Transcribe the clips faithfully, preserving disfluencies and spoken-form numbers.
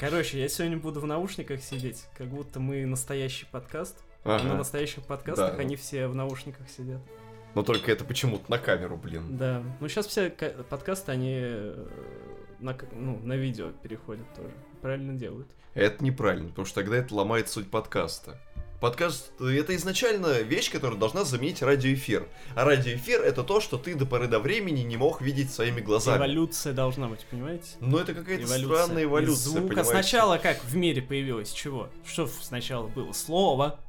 Короче, я сегодня буду в наушниках сидеть, как будто мы настоящий подкаст. Ага. На настоящих подкастах да. Они все в наушниках сидят. Но только это почему-то на камеру, блин. Да. Ну сейчас все подкасты, они на, ну, на видео переходят тоже. Правильно делают. Это неправильно, потому что тогда это ломает суть подкаста. Подкаст — это изначально вещь, которая должна заменить радиоэфир. А радиоэфир — это то, что ты до поры до времени не мог видеть своими глазами. Эволюция должна быть, понимаете? Ну, это какая-то эволюция. Странная эволюция, звука, понимаете? Сначала как в мире появилось чего? Что сначала было? Слово.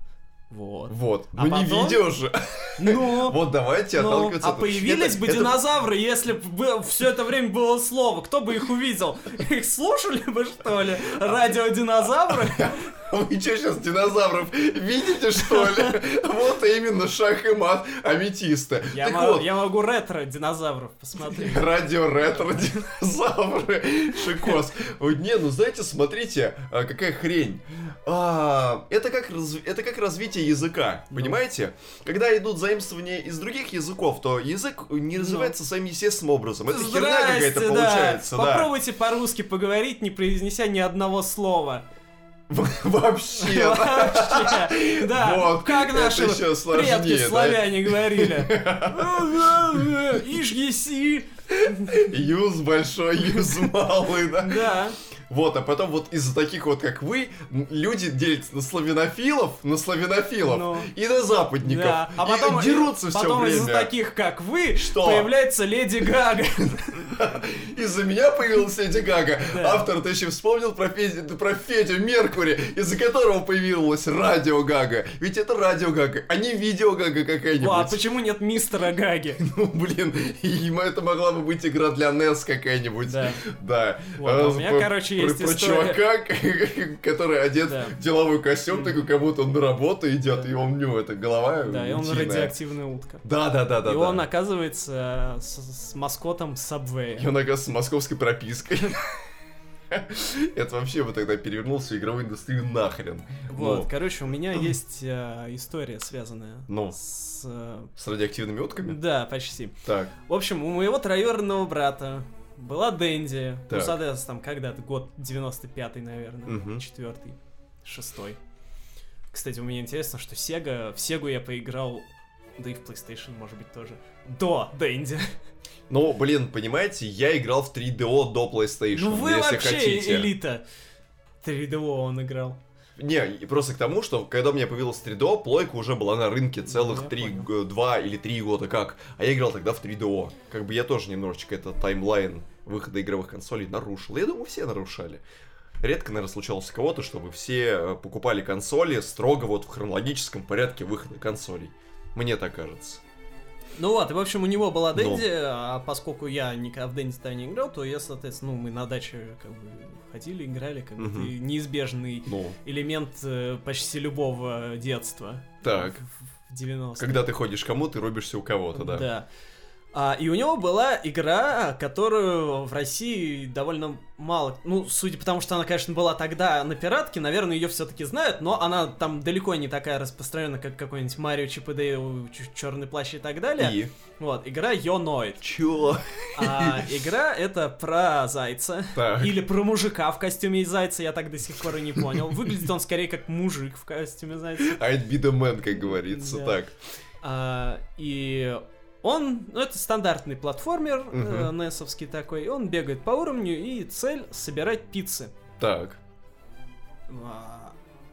Вот. Вот. А ну, потом... не видео же. Ну, вот давайте ну, отталкиваться. А от... появились это, бы это... динозавры, если бы все это время было слово. Кто бы их увидел? Их слушали бы, что ли? Радиодинозавры? Вы что, сейчас динозавров видите, что ли? Вот именно шах и мат аметиста. Я, мо- вот. я могу ретро-динозавров посмотреть. Радио-ретро-динозавры. Шикос. Не, ну знаете, смотрите, какая хрень. А, это, как раз, это как развитие языка, ну. Понимаете? Когда идут заимствования из других языков, то язык не развивается ну. самим естественным образом. Это Здрасте, херня какая-то да. получается. Попробуйте да. по-русски поговорить, не произнеся ни одного слова. Вообще, вообще, да, вот, как наши предки славяне да? говорили, иж еси, юз большой, юз малый, да. да. Вот, а потом вот из-за таких вот, как вы, люди делятся на славянофилов, на славянофилов ну, и на западников. Да. А потом, и дерутся и, все потом время. Потом из-за таких, как вы, что? Появляется Леди Гага. Из-за меня появилась Леди Гага. Автор-то еще вспомнил про Федю Меркури, из-за которого появилась Радио Гага. Ведь это Радио Гага, а не Видео Гага какая-нибудь. А почему нет Мистера Гаги? Ну, блин, это могла бы быть игра для эн и эс какая-нибудь. Да. У меня, короче, Про, про чувака, который одет да. в деловой костюм, такой, как будто он на работу идет, да. и он у него это голова. Да, и он радиоактивная утка. Да, да, да, да. И да, он да. оказывается с, с маскотом Subway. И он оказывается с московской пропиской. Это вообще бы тогда перевернул всю игровую индустрию нахрен. Вот, Но. короче, у меня есть э, история, связанная ну. с... Э, с радиоактивными утками? Да, почти. Так. В общем, у моего троюродного брата была Дэнди, так. ну, соответственно, там когда-то год девяносто пятый, наверное, угу. четвёртый, шестой. Кстати, у меня интересно, что Sega, в Sega я поиграл, да и в PlayStation, может быть, тоже, до Дэнди. Ну, блин, понимаете, я играл в три ди о до PlayStation, ну, вы если вообще хотите. Элита. три ди о он играл. Не, просто к тому, что когда у меня появилась три ди о, плойка уже была на рынке целых три, два или три года как. А я играл тогда в три ди о. Как бы я тоже немножечко этот таймлайн выхода игровых консолей нарушил. Я думаю, все нарушали. Редко, наверное, случалось у кого-то, чтобы все покупали консоли строго вот в хронологическом порядке выхода консолей. Мне так кажется. Ну вот, и в общем у него была Дэнди, Но. а поскольку я никогда в Дэнди-то не играл, то я, соответственно, ну мы на даче как бы ходили, играли, как бы угу. неизбежный Но. элемент почти любого детства. Так. В девяностых. Когда ты ходишь кому-то и рубишься у кого-то, да. Да. А, и у него была игра, которую в России довольно мало... Ну, судя по тому, что она, конечно, была тогда на пиратке, наверное, ее все-таки знают, но она там далеко не такая распространенная, как какой-нибудь Марио, Чип и Дейл, Черный плащ и так далее. И? Вот, игра Йоноид. Чего? А, игра это про зайца. Так. Или про мужика в костюме зайца, я так до сих пор и не понял. Выглядит он скорее как мужик в костюме зайца. I'd be the man, как говорится, да. так. А, и... Он, ну это стандартный платформер, uh-huh. эн и эс-овский такой, он бегает по уровню, и цель — собирать пиццы. Так.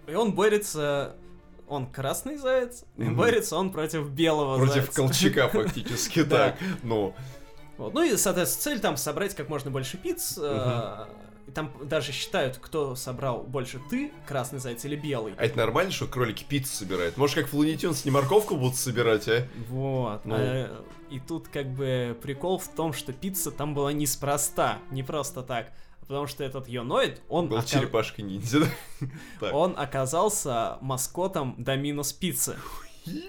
И он борется, он красный заяц, uh-huh. и борется он против белого против зайца. Против Колчака фактически, так, ну... Ну и, соответственно, цель там — собрать как можно больше пицц, и там даже считают, кто собрал больше ты, красный заяц или белый. А это нормально, что кролики пиццу собирают? Может, как в Луни Тюнс не морковку будут собирать, а? Вот. Ну. А, и тут как бы прикол в том, что пицца там была неспроста, не просто так. Потому что этот Йоноид, он... Был ока... черепашкой-ниндзя, да? Он оказался маскотом Доминос Пиццы.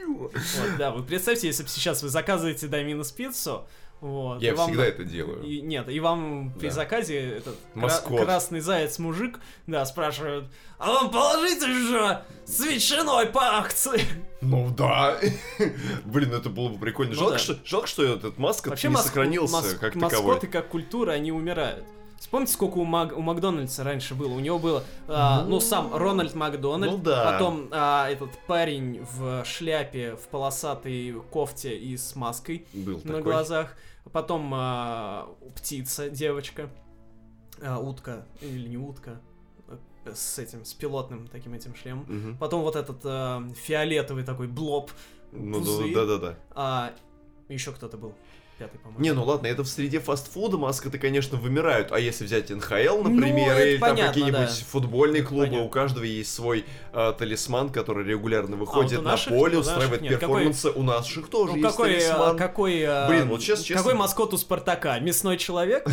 Вот, да, вы представьте, если бы сейчас вы заказываете Доминос Пиццу... Вот. Я и всегда вам... это делаю. И... Нет, и вам да. при заказе этот кра... красный заяц-мужик, да, спрашивают, а вам положите же с ветчиной по акции. Ну да. Блин, это было бы прикольно. Ну, жалко, да. что... Жалко, что этот маскот вообще не мас... сохранился мас... как таковой. Маскоты как культура, они умирают. Вспомните, сколько у, Мак... у Макдональдса раньше было. У него было, а, ну... ну, сам Рональд Макдональд, ну, да. Потом а, этот парень в шляпе, в полосатой кофте и с маской был на такой. Глазах. Потом а, птица, девочка, а, утка, или не утка, с этим, с пилотным таким этим шлемом. Угу. Потом вот этот а, фиолетовый такой блоб, ну, пузы. Да-да-да. А, еще кто-то был. Пятый, по-моему. Не, ну ладно, это в среде фастфуда маска-то, конечно, вымирают. А если взять эн ха эл, например, ну, или понятно, там какие-нибудь да. футбольные клубы, понятно. У каждого есть свой э, талисман, который регулярно выходит а вот на наших, поле, устраивает нет. перформансы. Какой... У наших тоже ну, есть какой, талисман. Какой, а... Блин, вот сейчас, честно... какой маскот у Спартака? Мясной человек?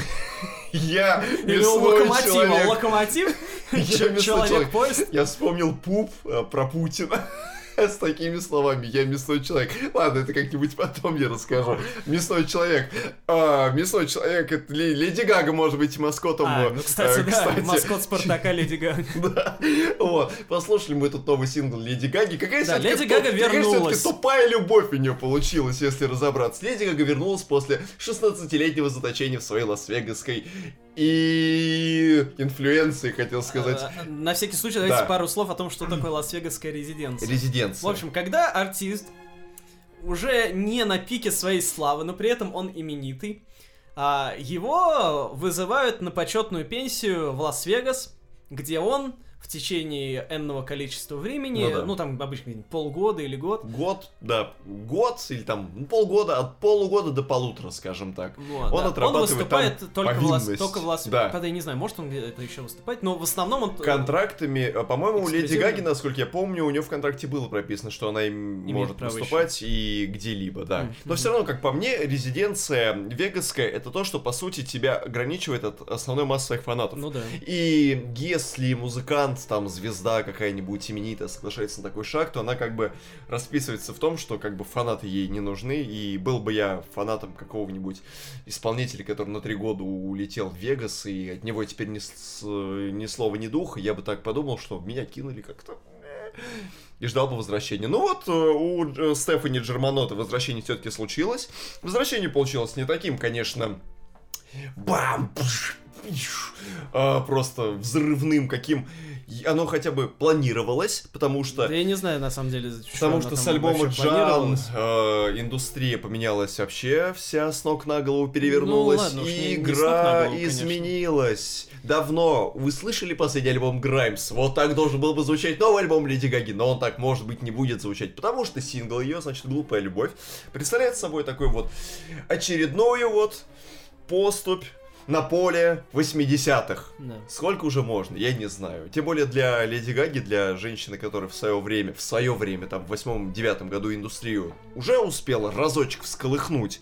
Я мясной человек. Локомотив? Человек-поезд? Я вспомнил пуп про Путина. С такими словами, я мясной человек. Ладно, это как-нибудь потом я расскажу. Мясной человек. А, мясной человек, это Леди Гага может быть маскотом. А, ну, кстати, а, кстати, да, маскот Спартака Леди Гага. Да, вот, послушали мы этот новый сингл Леди Гаги. Какая да, Леди Гага топ... вернулась. Какая все-таки тупая любовь у нее получилась, если разобраться. Леди Гага вернулась после шестнадцатилетнего заточения в своей Лас-Вегасской и инфлюенции, хотел сказать. А, на всякий случай, давайте да. пару слов о том, что такое Лас-Вегасская резиденция. Резиденция. В общем, когда артист уже не на пике своей славы, но при этом он именитый, его вызывают на почетную пенсию в Лас-Вегас, где он в течение энного количества времени, ну, да. ну там обычно полгода или год. Год, да, год или там полгода, от полугода до полутора, скажем так. Вот, он да. отрабатывает он выступает там только повинность. В лас, только в лас... Да. Когда я не знаю, может он где-то еще выступать, но в основном он... Контрактами, по-моему, у Леди Гаги, насколько я помню, у нее в контракте было прописано, что она им Имеет может выступать и где-либо, да. Mm-hmm. Но все равно, как по мне, резиденция вегасская, это то, что, по сути, тебя ограничивает от основной массы своих фанатов. Ну да. И если музыкант там звезда какая-нибудь именитая соглашается на такой шаг, то она как бы расписывается в том, что как бы фанаты ей не нужны, и был бы я фанатом какого-нибудь исполнителя, который на три года улетел в Вегас, и от него теперь ни, с... ни слова, ни духа, я бы так подумал, что меня кинули как-то... И ждал бы возвращения. Ну вот, у Стефани Джерманота возвращение все-таки случилось. Возвращение получилось не таким, конечно... Бам! Пш, пш, а, просто взрывным каким... Оно хотя бы планировалось, потому что... Да я не знаю, на самом деле, потому что с альбома Джан э, индустрия поменялась вообще, вся с ног на голову перевернулась, ну, ладно, и не, игра не голову, изменилась. Конечно. Давно вы слышали последний альбом Граймс? Вот так должен был бы звучать новый альбом Леди Гаги, но он так, может быть, не будет звучать, потому что сингл ее, значит, «Глупая любовь», представляет собой такой вот очередную вот поступь на поле восьмидесятых. Да. Сколько уже можно, я не знаю. Тем более для Леди Гаги, для женщины, которая в свое время, в свое время, там, в восьмом-девятом году индустрию уже успела разочек всколыхнуть.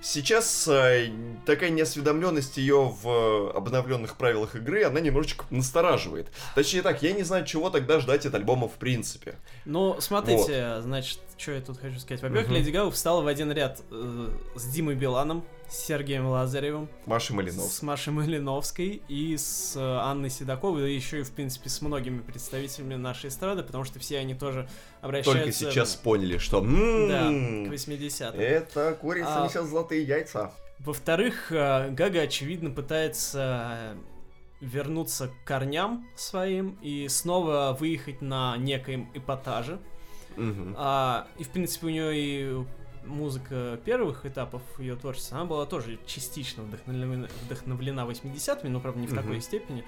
Сейчас э, такая неосведомленность ее в обновленных правилах игры, она немножечко настораживает. Точнее так, я не знаю, чего тогда ждать от альбома в принципе. Ну, смотрите, вот. Значит, что я тут хочу сказать. Во-первых, угу. Леди Гага встала в один ряд э, с Димой Биланом, с Сергеем Лазаревым, Машей Малиновской. с Машей Малиновской и с Анной Седоковой, да еще и, в принципе, с многими представителями нашей эстрады, потому что все они тоже обращаются... Только сейчас поняли, что... М-м-м, да, к восьмидесятым. Это курица, а... сейчас золотые яйца. Во-вторых, Гага, очевидно, пытается вернуться к корням своим и снова выехать на некоем эпатаже. Угу. А, и, в принципе, у нее и... Музыка первых этапов ее творчества, она была тоже частично вдохновлена, вдохновлена восьмидесятыми, но, правда, не в такой mm-hmm. степени.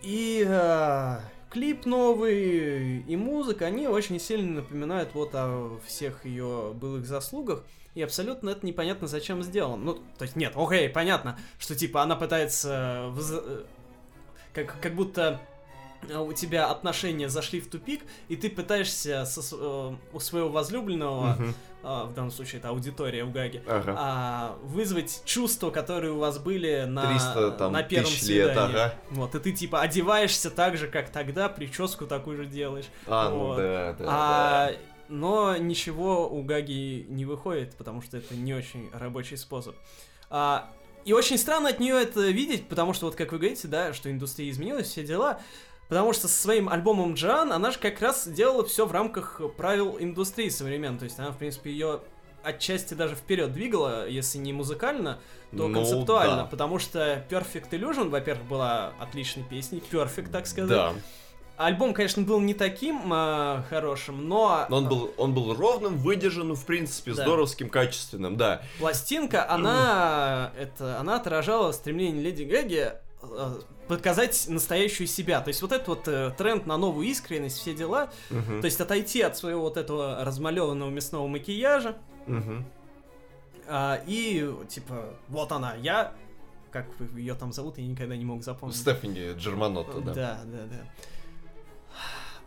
И э, клип новый, и музыка, они очень сильно напоминают вот о всех ее былых заслугах, и абсолютно это непонятно, зачем сделано. Ну, то есть, нет, окей, понятно, что, типа, она пытается... Вз... Как, как будто... у тебя отношения зашли в тупик, и ты пытаешься со, э, у своего возлюбленного, угу. э, в данном случае это аудитория в Гаге, ага. э, вызвать чувства, которые у вас были на, триста, там, на первом свидании. Лет, ага. Вот, и ты типа одеваешься так же, как тогда, прическу такую же делаешь. А, вот. ну, да, да, а, да. Но ничего у Гаги не выходит, потому что это не очень рабочий способ. А, и очень странно от нее это видеть, потому что, вот как вы говорите, да, что индустрия изменилась, все дела... Потому что со своим альбомом Джан она же как раз делала все в рамках правил индустрии современной. То есть она, в принципе, ее отчасти даже вперед двигала, если не музыкально, то ну, концептуально, да. Потому что Perfect Illusion, во-первых, была отличной песней, Perfect, так сказать. Да. Альбом, конечно, был не таким э, хорошим, но... но он, был, он был ровным, выдержан, в принципе, да. Здоровским, качественным, да. Пластинка, она, это, она отражала стремление Леди Гаги показать настоящую себя. То есть вот этот вот э, тренд на новую искренность, все дела, угу. То есть отойти от своего вот этого размалеванного мясного макияжа, угу. э, и, типа, вот она, я... Как ее там зовут, я никогда не мог запомнить. Стефани Джерманота, да. Да, да, да.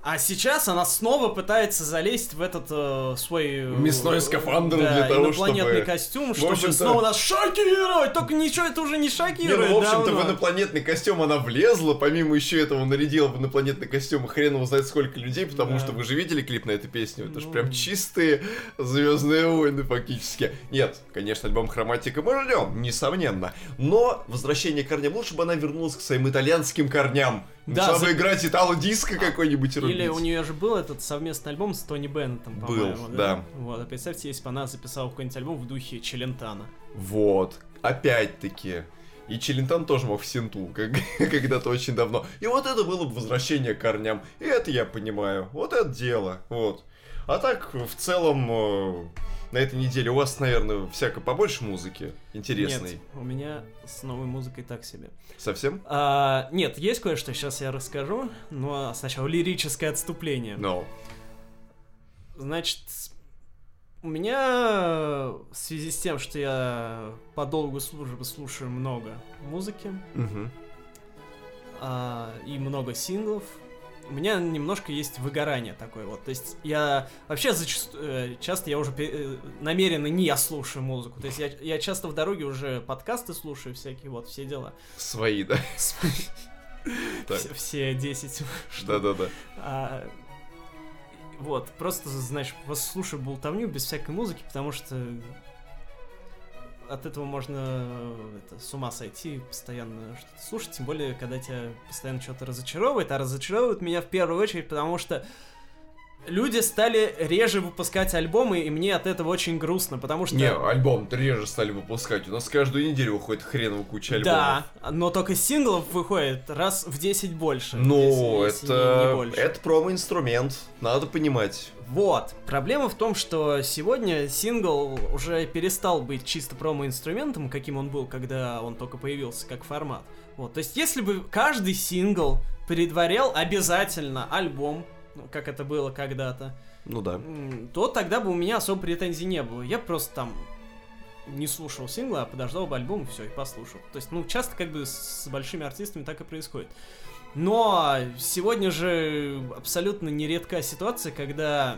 А сейчас она снова пытается залезть в этот э, свой... Мясной скафандр, да, для того, чтобы... инопланетный костюм, чтобы снова нас шокировать! Только ничего, это уже не шокирует. Не, ну, в общем-то, давно. В инопланетный костюм она влезла, помимо еще этого нарядила в инопланетный костюм хрен его знает сколько людей, потому да. что вы же видели клип на эту песню? Это ну... же прям чистые «Звездные войны» фактически. Нет, конечно, альбом «Хроматика» мы ждем, несомненно. Но возвращение к корням, лучше бы она вернулась к своим итальянским корням. Да, начала за... играть итало-диско какой-нибудь и рубить. Или у нее же был этот совместный альбом с Тони Беннетом, по-моему. Был, да. да. Вот, а представьте, если бы она записала какой-нибудь альбом в духе Челентана. Вот, опять-таки. И Челентан тоже мог в синту, как, когда-то очень давно. И вот это было бы возвращение к корням. И это я понимаю. Вот это дело. Вот. А так, в целом, на этой неделе у вас, наверное, всяко побольше музыки интересной. Нет, у меня с новой музыкой так себе. Совсем? А, нет, есть кое-что, сейчас я расскажу, но сначала лирическое отступление. No. Значит, у меня в связи с тем, что я по долгу службы слушаю много музыки, uh-huh. а, и много синглов, у меня немножко есть выгорание такое вот. То есть я вообще зачастую, часто я уже пер... намеренно не я слушаю музыку. То есть я, я часто в дороге уже подкасты слушаю всякие, вот, все дела. Свои, да? Все десять. Да-да-да. Вот, просто, значит, послушаю болтовню без всякой музыки, потому что от этого можно это, с ума сойти, постоянно что-то слушать, тем более, когда тебя постоянно что-то разочаровывает, а разочаровывает меня в первую очередь, потому что люди стали реже выпускать альбомы, и мне от этого очень грустно, потому что... Не, альбом-то реже стали выпускать, у нас каждую неделю выходит хреново куча альбомов. Да, но только синглов выходит раз в десять больше. Ну, если, это... Если не больше. Это промо-инструмент, надо понимать. Вот, проблема в том, что сегодня сингл уже перестал быть чисто промо-инструментом, каким он был, когда он только появился, как формат. Вот, то есть если бы каждый сингл предварял обязательно альбом, как это было когда-то, ну да, то тогда бы у меня особо претензий не было. Я просто там не слушал сингла, а подождал бы альбом, и все, и послушал. То есть, ну, часто как бы с большими артистами так и происходит. Но сегодня же абсолютно нередка ситуация, когда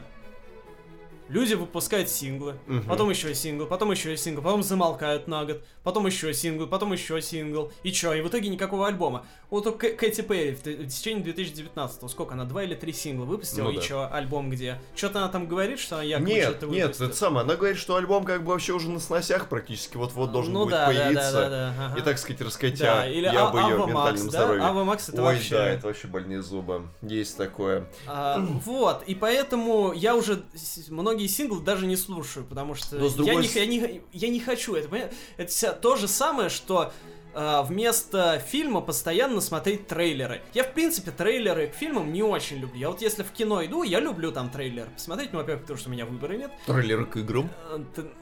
люди выпускают синглы, угу. потом еще сингл, потом еще сингл, потом замолкают на год, потом еще сингл, потом еще сингл, и чё, и в итоге никакого альбома. Вот у К- Кэти Перри в, в течение две тысячи девятнадцатого, сколько она, два или три сингла выпустила, ну, и да. чё, альбом где? Чё-то она там говорит, что я кучу это выпустила. Нет, это самое, она говорит, что альбом как бы вообще уже на сносях практически вот-вот должен ну, будет да, появиться, да, да, да, да, ага. и так сказать, раскатя да, я а- бы её ментальном да? здоровье. Ава Макс это Ой, вообще... да, это вообще больные зубы, есть такое. А, вот, и поэтому я уже многие синглы даже не слушаю, потому что я не, я, не, я не хочу. Это, это вся, то же самое, что э, вместо фильма постоянно смотреть трейлеры. Я, в принципе, трейлеры к фильмам не очень люблю. Я вот если в кино иду, я люблю там трейлер посмотреть, ну, во-первых, потому что у меня выбора нет. Трейлеры к играм?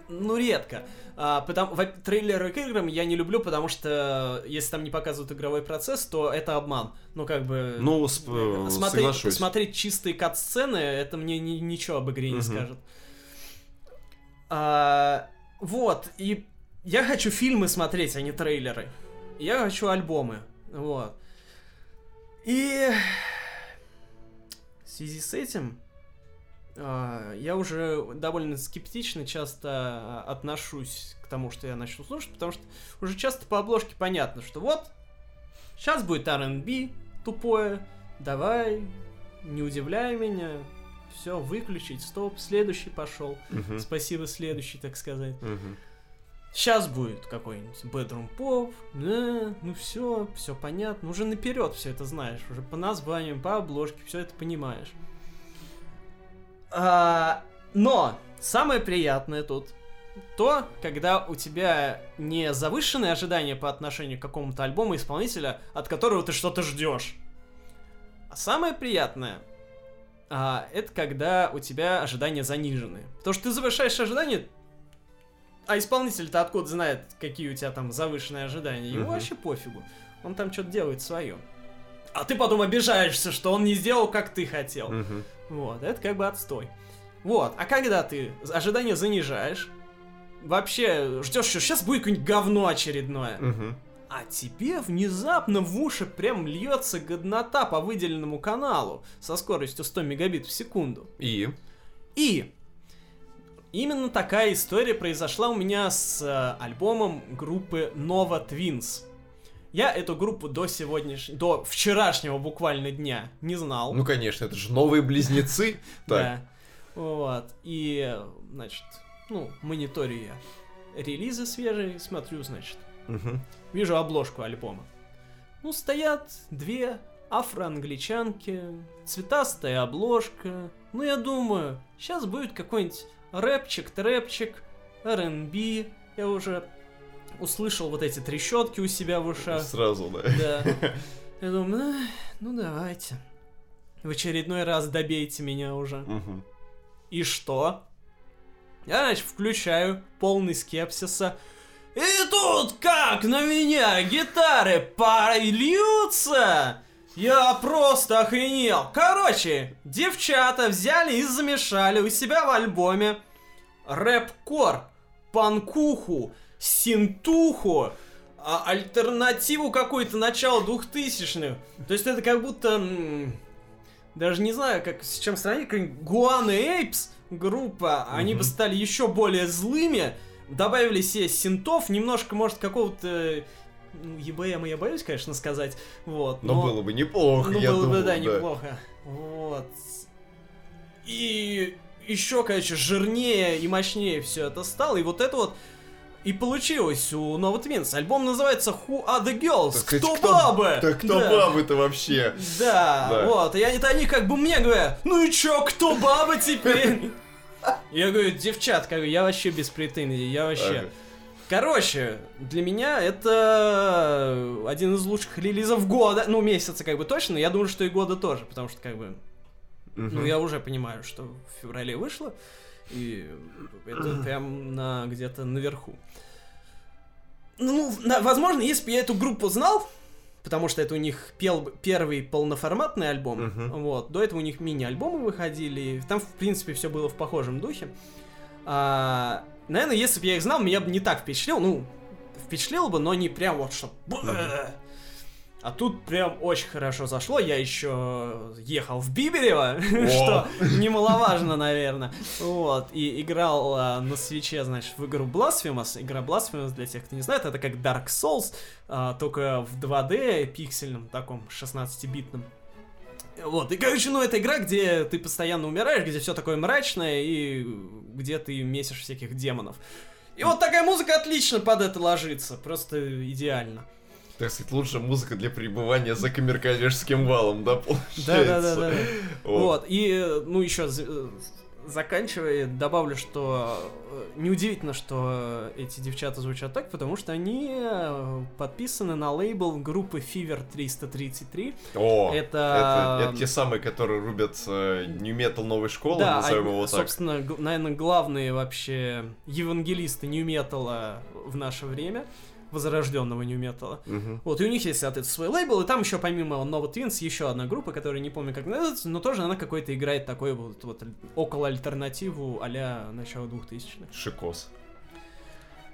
Ну, редко. А, потому, во, трейлеры к играм я не люблю, потому что если там не показывают игровой процесс, то это обман. Ну, как бы... Ну, сп- смотреть, смотреть чистые кат-сцены, это мне ни, ничего об игре не uh-huh. скажет. А, вот, и я хочу фильмы смотреть, а не трейлеры. Я хочу альбомы. Вот. И в связи с этим... Я уже довольно скептично часто отношусь к тому, что я начну слушать, потому что уже часто по обложке понятно, что вот, сейчас будет ар энд би тупое, давай, не удивляй меня, все, выключить, стоп, следующий пошел, uh-huh. спасибо, следующий, так сказать. Uh-huh. Сейчас будет какой-нибудь bedroom pop, да, ну все, все понятно, уже наперед все это знаешь, уже по названиям, по обложке, все это понимаешь. А, но самое приятное тут то, когда у тебя не завышенные ожидания по отношению к какому-то альбому исполнителя, от которого ты что-то ждешь. А самое приятное, а, это когда у тебя ожидания занижены. Потому что ты завышаешь ожидания, а исполнитель-то откуда знает, какие у тебя там завышенные ожидания. Ему угу. вообще пофигу. Он там что-то делает свое. А ты потом обижаешься, что он не сделал, как ты хотел. Угу. Вот, это как бы отстой. Вот, а когда ты ожидания занижаешь, вообще ждешь, что сейчас будет какое-нибудь говно очередное. Угу. А тебе внезапно в уши прям льется годнота по выделенному каналу со скоростью сто мегабит в секунду. И? И именно такая история произошла у меня с э, альбомом группы Nova Twins. Я эту группу до сегодняшнего, до вчерашнего буквально дня не знал. Ну, конечно, это же новые близнецы. Да. Вот. И, значит, ну, мониторю я релизы свежие, смотрю, значит. Угу. Вижу обложку альбома. Ну, стоят две афроангличанки, цветастая обложка. Ну, я думаю, сейчас будет какой-нибудь рэпчик, трэпчик, эр энд би. Я уже услышал вот эти трещотки у себя в ушах. Сразу, да. Да. Я думаю, ну, давайте. В очередной раз добейте меня уже. Угу. И что? Я, значит, включаю полный скепсиса. И тут как на меня гитары польются! Я просто охренел! Короче, девчата взяли и замешали у себя в альбоме рэп-кор, панкуху, синтуху, альтернативу какую-то начала двухтысячных. То есть это как будто... Даже не знаю, как с чем сравнить, какая-нибудь Guano Apes группа, mm-hmm. они бы стали еще более злыми, добавили себе синтов, немножко, может, какого-то... Ну, и бэ эм я боюсь, конечно, сказать, вот. Но, но... было бы неплохо, ну, я думаю. Ну, было бы, да, да, неплохо. Вот. И еще, короче, жирнее и мощнее все это стало, и вот это вот и получилось у Nova Twins. Альбом называется Who Are The Girls? Так, кто, кто бабы? Так кто да. бабы-то вообще? Да, да. вот. И они-то они как бы мне говорят, ну и чё, кто бабы теперь? Я говорю, девчат, я вообще без претензий, я вообще... Короче, для меня это один из лучших релизов года, ну месяца как бы точно, я думаю, что и года тоже, потому что как бы... Ну я уже понимаю, что в феврале вышло. И это прям на, где-то наверху. Ну, на, возможно, если бы я эту группу знал, потому что это у них пел, первый полноформатный альбом, uh-huh. вот, до этого у них мини-альбомы выходили, там, в принципе, все было в похожем духе. А, наверное, если бы я их знал, меня бы не так впечатлил, ну, впечатлил бы, но не прям вот что... Uh-huh. А тут прям очень хорошо зашло. Я еще ехал в Биберево, что немаловажно, наверное. Вот. И играл а, на свитче, значит, в игру Blasphemous. Игра Blasphemous, для тех, кто не знает, это как Dark Souls, а, только в два дэ пиксельном, таком шестнадцатибитном. Вот. И, короче, ну, это игра, где ты постоянно умираешь, где все такое мрачное и где ты месишь всяких демонов. И вот такая музыка отлично под это ложится. Просто идеально. Так сказать, лучшая музыка для пребывания за коммерческим валом, да, получается? Да-да-да. Вот. вот, и, ну, еще заканчивая, добавлю, что неудивительно, что эти девчата звучат так, потому что они подписаны на лейбл группы Fever триста тридцать три. О, это... Это, это те самые, которые рубят New Metal новой школы, да, назовем его так. Да, собственно, г- наверное, главные вообще евангелисты New Metal в наше время. Возрожденного нью-металла. Uh-huh. Вот, и у них есть, соответственно, свой лейбл, и там еще помимо Nova Twins еще одна группа, которая не помню, как называется, но тоже она какой-то играет такой вот, вот около альтернативу а-ля начала двухтысячных. Шикос.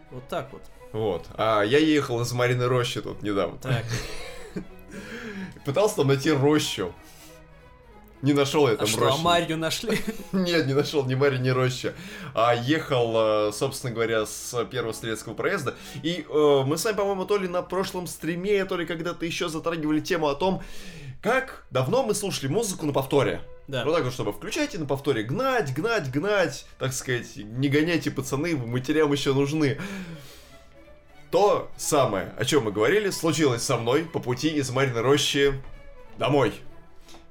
Вот так вот. Вот. А я ехал из Мариной Рощи тут недавно. Так. Пытался там найти рощу. Не нашел я там рощу. А что, а Марью нашли? Нет, не нашел ни Марью, ни рощу. А ехал, собственно говоря, с первого стрелецкого проезда. И э, мы с вами, по-моему, то ли на прошлом стриме, то ли когда-то еще затрагивали тему о том, как давно мы слушали музыку на повторе. Да. Вот так вот, чтобы включать и на повторе гнать, гнать, гнать. Так сказать, не гоняйте, пацаны, матерям еще нужны. То самое, о чем мы говорили, случилось со мной по пути из Мариной Рощи домой.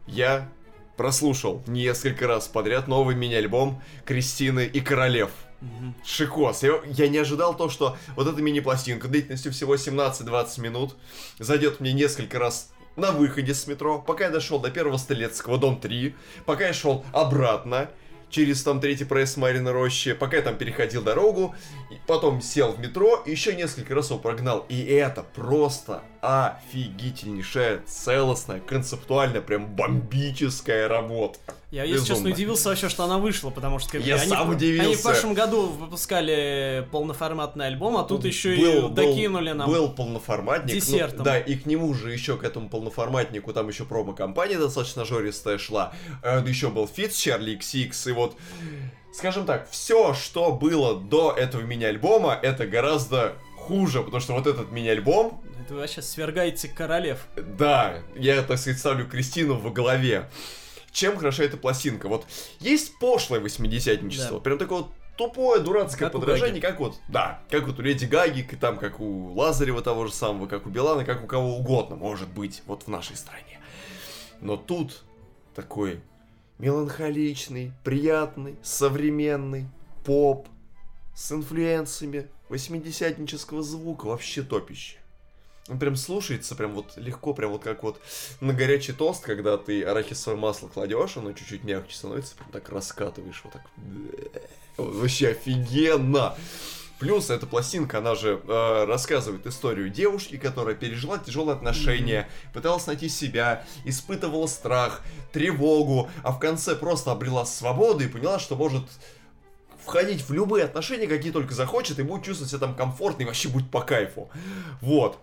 Я... прослушал несколько раз подряд новый мини-альбом «Кристины и королев». Mm-hmm. Шикос. Я, я не ожидал то, что вот эта мини-пластинка длительностью всего семнадцать-двадцать минут зайдет мне несколько раз на выходе с метро, пока я дошел до первого Столетского, дом три, пока я шел обратно через там третий проезд Марина Рощи, пока я там переходил дорогу, потом сел в метро и еще несколько раз его прогнал. И это просто офигительнейшая, целостная, концептуальная, прям бомбическая работа. Я, если честно, удивился вообще, что она вышла, потому что как, я они, сам удивился. Они в прошлом году выпускали полноформатный альбом, а тут был, еще был, и докинули нам был полноформатник, десертом. Ну, да, и к нему же еще, к этому полноформатнику, там еще промо-компания достаточно жористая шла, э, еще был фит с Чарли икс икс, и вот, скажем так, все, что было до этого мини-альбома, это гораздо хуже, потому что вот этот мини-альбом... Это вы вообще свергаете королев. Да, я, так сказать, ставлю Кристину во главе. Чем хороша эта пластинка? Вот есть пошлое восьмидесятничество, да. Прям такое вот тупое, дурацкое как подражание, как вот, да, как вот у Леди Гаги, там, как у Лазарева того же самого, как у Билана, как у кого угодно, может быть, вот в нашей стране. Но тут такой меланхоличный, приятный, современный поп с инфлюенсами восьмидесятнического звука, вообще топище. Он прям слушается, прям вот легко, прям вот как вот на горячий тост, когда ты арахисовое масло кладешь, оно чуть-чуть мягче становится, прям так раскатываешь, вот так. Вообще офигенно! Плюс эта пластинка, она же э, рассказывает историю девушки, которая пережила тяжелые отношения, mm-hmm. пыталась найти себя, испытывала страх, тревогу, а в конце просто обрела свободу и поняла, что может... входить в любые отношения, какие только захочет, и будет чувствовать себя там комфортно, и вообще будет по кайфу. Вот.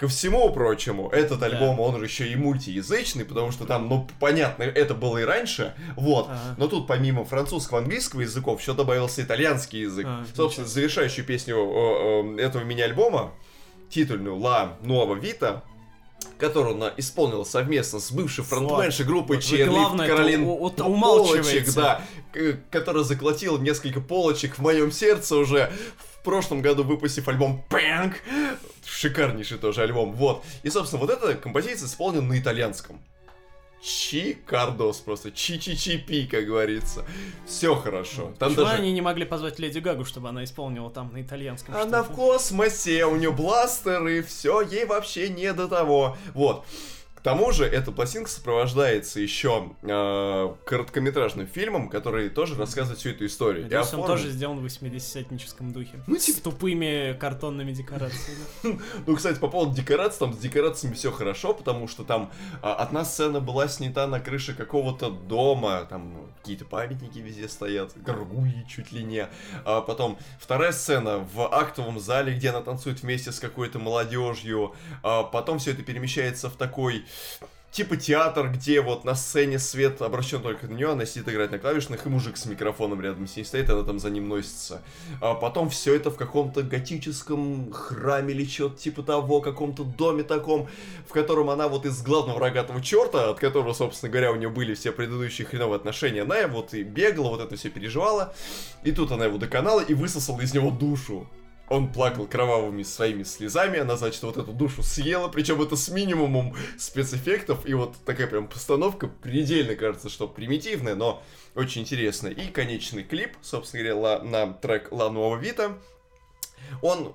Ко всему прочему, этот да. альбом, он же еще и мультиязычный, потому что там, ну, понятно, это было и раньше, вот. А-а-а. Но тут помимо французского, английского языков, еще добавился итальянский язык. А-а-а. Собственно, завершающую песню этого мини-альбома, титульную La Nova Vita, которую она исполнила совместно с бывшей фронтменшей группы Чёрлифт Каролин Полочек, да, которая заколотила несколько полочек в моем сердце уже в прошлом году, выпустив альбом «Пэнк». Шикарнейший тоже альбом, вот. И, собственно, вот эта композиция исполнена на итальянском. Чикардос просто, чи-чи-чи-пи, как говорится. Все хорошо. Там почему даже... они не могли позвать Леди Гагу, чтобы она исполнила там на итальянском? Она что-то? В космосе, у нее бластер и все, ей вообще не до того. Вот. К тому же эта пластинка сопровождается еще э, короткометражным фильмом, который тоже рассказывает всю эту историю. Надеюсь, оформлен... он тоже сделан в восьмидесятническом духе. Ну, типа... С тупыми картонными декорациями. Ну, кстати, по поводу декораций, там с декорациями все хорошо, потому что там одна сцена была снята на крыше какого-то дома, там какие-то памятники везде стоят, горгульи чуть ли не. А потом вторая сцена в актовом зале, где она танцует вместе с какой-то молодежью. А потом все это перемещается в такой... типа театр, где вот на сцене свет обращен только на нее, она сидит играть на клавишных, и мужик с микрофоном рядом с ней стоит, она там за ним носится. А потом все это в каком-то готическом храме или что-то типа того, каком-то доме таком, в котором она вот из главного рогатого черта, от которого, собственно говоря, у нее были все предыдущие хреновые отношения, она вот и бегала, вот это все переживала, и тут она его доконала и высосала из него душу. Он плакал кровавыми своими слезами, она, значит, вот эту душу съела, причем это с минимумом спецэффектов, и вот такая прям постановка, предельно кажется, что примитивная, но очень интересная. И конечный клип, собственно говоря, на трек La Nova Vita, он,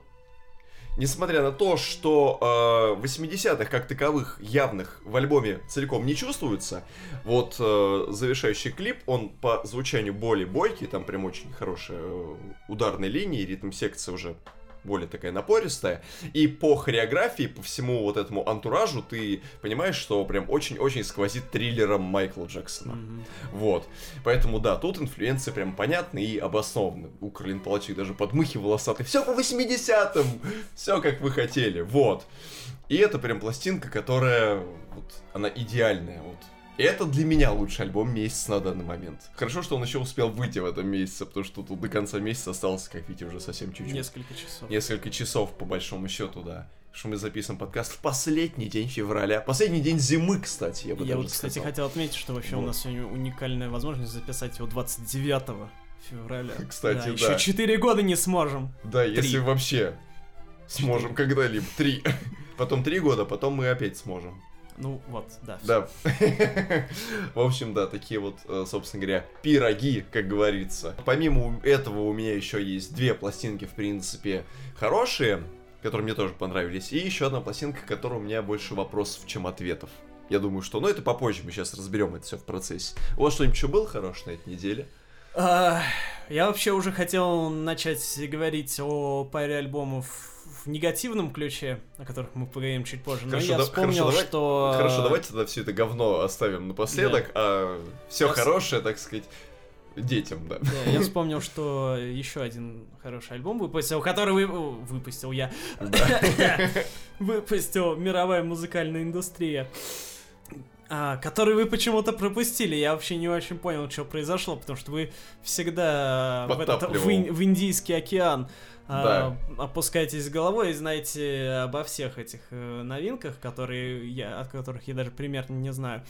несмотря на то, что э, восьмидесятых как таковых явных в альбоме целиком не чувствуется, вот э, завершающий клип, он по звучанию более бойкий, там прям очень хорошая э, ударная линия, ритм-секция уже более такая напористая, и по хореографии, по всему вот этому антуражу ты понимаешь, что прям очень-очень сквозит триллером Майкла Джексона. Mm-hmm. Вот. Поэтому, да, тут инфлюенции прям понятны и обоснованы. У Каролин Полочек даже подмыхи волосатые. Все по восьмидесятым! Все как вы хотели. Вот. И это прям пластинка, которая... Вот, она идеальная. Вот. И это для меня лучший альбом месяца на данный момент. Хорошо, что он еще успел выйти в этом месяце, потому что тут до конца месяца осталось, как видите, уже совсем чуть-чуть. Несколько часов. Несколько часов, по большому счету, да. Что мы записываем подкаст в последний день февраля. Последний день зимы, кстати, я бы я даже вот, сказал. Я, кстати, хотел отметить, что вообще вот. У нас сегодня уникальная возможность записать его двадцать девятого февраля. Кстати, да. да. Еще четыре года не сможем. Да, три. Если вообще сможем когда-либо. Три. Потом три года, потом мы опять сможем. Ну, вот, да. Да. В общем, да, такие вот, собственно говоря, пироги, как говорится. Помимо этого у меня еще есть две пластинки, в принципе, хорошие, которые мне тоже понравились, и еще одна пластинка, к которой у меня больше вопросов, чем ответов. Я думаю, что... Ну, это попозже, мы сейчас разберем это все в процессе. У вас что-нибудь еще было хорошее на этой неделе? А, я вообще уже хотел начать говорить о паре альбомов в негативном ключе, о которых мы поговорим чуть позже, но хорошо, я да, вспомнил, хорошо, давай, что... Хорошо, давайте тогда все это говно оставим напоследок, да. а все я хорошее, с... так сказать, детям, да. да. Я вспомнил, что еще один хороший альбом выпустил, который вы... выпустил я. Выпустил мировая музыкальная индустрия. А, который вы почему-то пропустили. Я вообще не очень понял, что произошло, потому что вы всегда в, этот, в, ин, в Индийский океан да. а, опускаетесь головой и знаете обо всех этих э, новинках, которые я, от которых я даже примерно не знаю.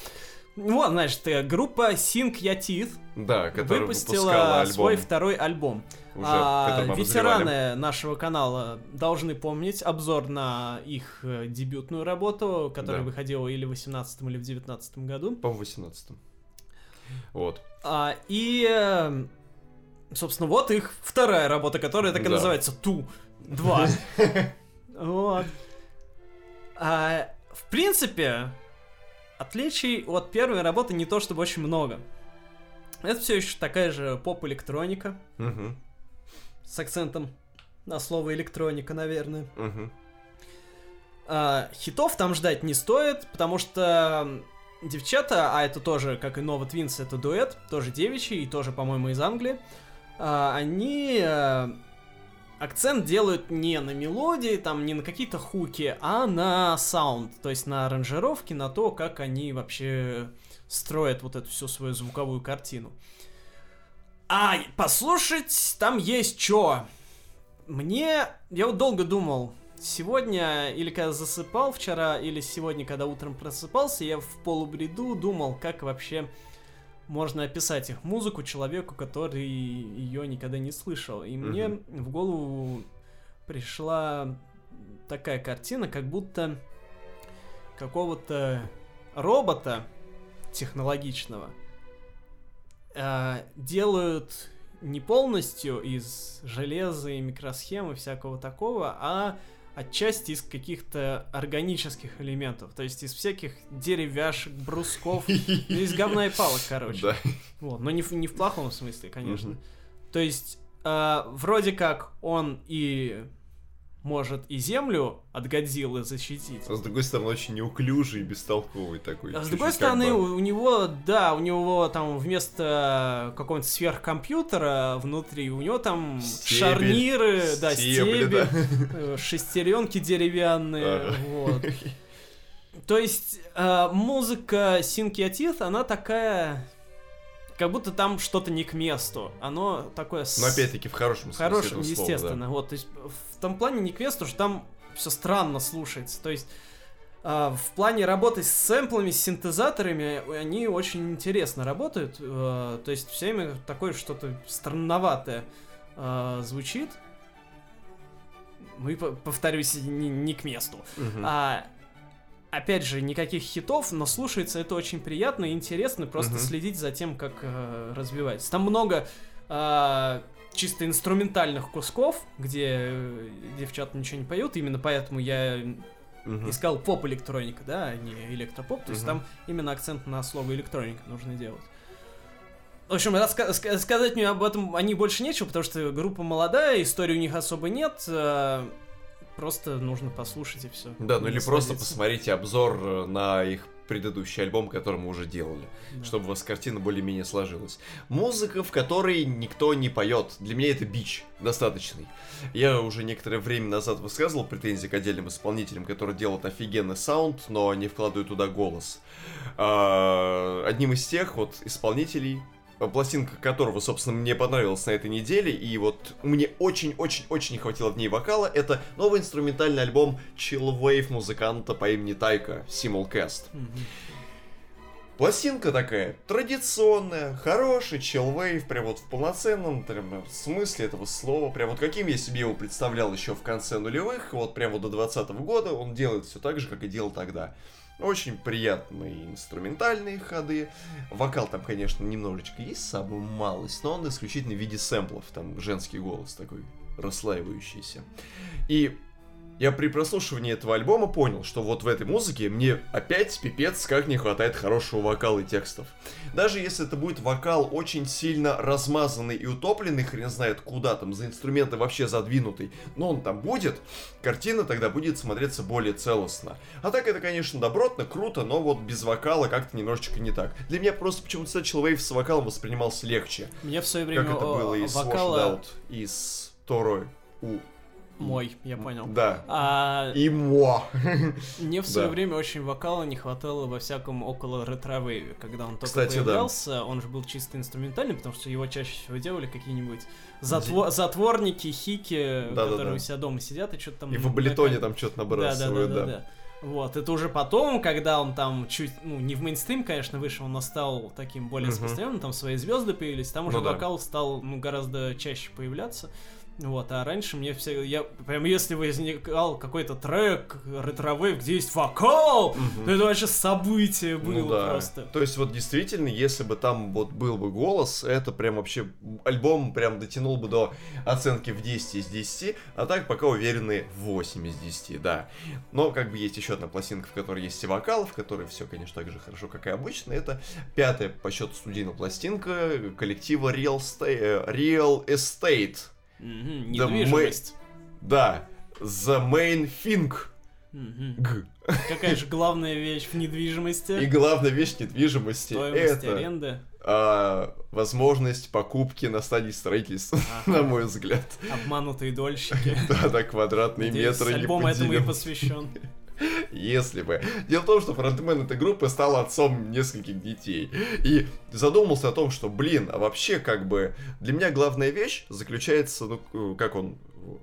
Вот, значит, группа Sing Your Teeth да, выпустила свой второй альбом. Уже, а, ветераны обозревали. Нашего канала должны помнить обзор на их дебютную работу, которая да. выходила или в восемнадцатом, или в девятнадцатом году. По-моему, в восемнадцатом. Вот. А, и, собственно, вот их вторая работа, которая так и да. называется Ту два. Вот. В принципе... Отличий от первой работы не то чтобы очень много. Это все еще такая же поп-электроника. Угу. С акцентом на слово электроника, наверное. Угу. А, хитов там ждать не стоит, потому что девчата, а это тоже, как и Nova Twins, это дуэт, тоже девичий и тоже, по-моему, из Англии, а, они а, акцент делают не на мелодии, там, не на какие-то хуки, а на саунд, то есть на аранжировки, на то, как они вообще строят вот эту всю свою звуковую картину. А послушать там есть чё. Мне... Я вот долго думал, сегодня, или когда засыпал вчера, или сегодня, когда утром просыпался, я в полубреду думал, как вообще... Можно описать их музыку человеку, который ее никогда не слышал. И мне mm-hmm. в голову пришла такая картина, как будто какого-то робота технологичного э, делают не полностью из железа и микросхем и всякого такого, а отчасти из каких-то органических элементов, то есть из всяких деревяшек, брусков, ну, из говна и палок, короче. Да. Вот, но не в, не в плохом смысле, конечно. Угу. То есть, э, вроде как он и может и землю от Годзиллы защитить. А с другой стороны, очень неуклюжий и бестолковый такой. А с другой стороны, у, у него, да, у него там вместо какого-нибудь сверхкомпьютера внутри, у него там стебель, шарниры, стебель, да, стебель, да. шестеренки деревянные, вот. То есть музыка Sing Your Teeth, она такая... Как будто там что-то не к месту. Оно такое... С... Но опять-таки в хорошем смысле. В хорошем, естественно. Слова, да. Вот, то есть в том плане не к месту, что там все странно слушается. То есть э, в плане работы с сэмплами, с синтезаторами, они очень интересно работают. Э, то есть все время такое что-то странноватое э, звучит. Ну и, повторюсь, не, не к месту. Угу. А... Опять же, никаких хитов, но слушается это очень приятно и интересно, просто uh-huh. следить за тем, как э, развивается. Там много э, чисто инструментальных кусков, где девчата ничего не поют, именно поэтому я uh-huh. искал поп-электроника, да, а не электропоп, то uh-huh. есть там именно акцент на слово электроника нужно делать. В общем, раска- ска- сказать мне об этом они больше нечего, потому что группа молодая, истории у них особо нет, э- Просто нужно послушать и все. Да, ну или садиться. Просто посмотрите обзор на их предыдущий альбом, который мы уже делали, да. чтобы у вас картина более-менее сложилась. Музыка, в которой никто не поет. Для меня это бич достаточный. Я уже некоторое время назад высказывал претензии к отдельным исполнителям, которые делают офигенный саунд, но не вкладывают туда голос. Одним из тех вот исполнителей... Пластинка которого, собственно, мне понравилась на этой неделе, и вот мне очень-очень-очень не хватило в ней вокала, это новый инструментальный альбом Chillwave музыканта по имени Taika, Simulcast. Mm-hmm. Пластинка такая традиционная, хороший Chillwave, прям вот в полноценном прям, смысле этого слова, прям вот каким я себе его представлял еще в конце нулевых, вот прям вот до двадцатого года он делает все так же, как и делал тогда. Очень приятные инструментальные ходы. Вокал там, конечно, немножечко есть, самую малость, но он исключительно в виде сэмплов. Там женский голос такой расслаивающийся. И я при прослушивании этого альбома понял, что вот в этой музыке мне опять пипец как не хватает хорошего вокала и текстов. Даже если это будет вокал очень сильно размазанный и утопленный, хрен знает куда там, за инструменты вообще задвинутый, но он там будет, картина тогда будет смотреться более целостно. А так это, конечно, добротно, круто, но вот без вокала как-то немножечко не так. Для меня просто почему-то Satchel Wave с вокалом воспринимался легче. Мне в свое время как это было и с Washed Out, и с Toro y Moi, я понял. Да. А... И Мо. Мне в свое да. время очень вокала не хватало во всяком около ретро-вейве. Когда он только Кстати, появлялся, да. он же был чисто инструментальный, потому что его чаще всего делали какие-нибудь затвор... затворники, хики, да, которые да, да. у себя дома сидят и что-то там... И в облитоне там что-то набрасывают, да. да, да, да, да. да. Вот, это уже потом, когда он там чуть, ну, не в мейнстрим, конечно, вышел, но стал таким более распространенным, там свои звезды появились, там уже ну, вокал да. стал, ну, гораздо чаще появляться. Вот, а раньше мне все... Я, прям если возникал какой-то трек, ретро-вейв, где есть вокал, mm-hmm. то это вообще событие было ну, да. просто. То есть вот действительно, если бы там вот был бы голос, это прям вообще... Альбом прям дотянул бы до оценки в десять из десяти, а так пока уверены восемь из десяти, да. Но как бы есть еще одна пластинка, в которой есть и вокал, в которой все, конечно, так же хорошо, как и обычно. Это пятая по счету студийная пластинка коллектива Real, Sta- Real Estate. Mm-hmm, недвижимость. Ma- да, The Main Thing. Mm-hmm. Какая же главная вещь в недвижимости? И главная вещь в недвижимости — стоимость это аренды. А, возможность покупки на стадии строительства, ага. на мой взгляд. Обманутые дольщики. Да, да, квадратные Надеюсь, метры. Альбом этому и посвящен. Если бы. Дело в том, что фронтмен этой группы стал отцом нескольких детей. И задумался о том, что, блин, а вообще, как бы, для меня главная вещь заключается, ну, как он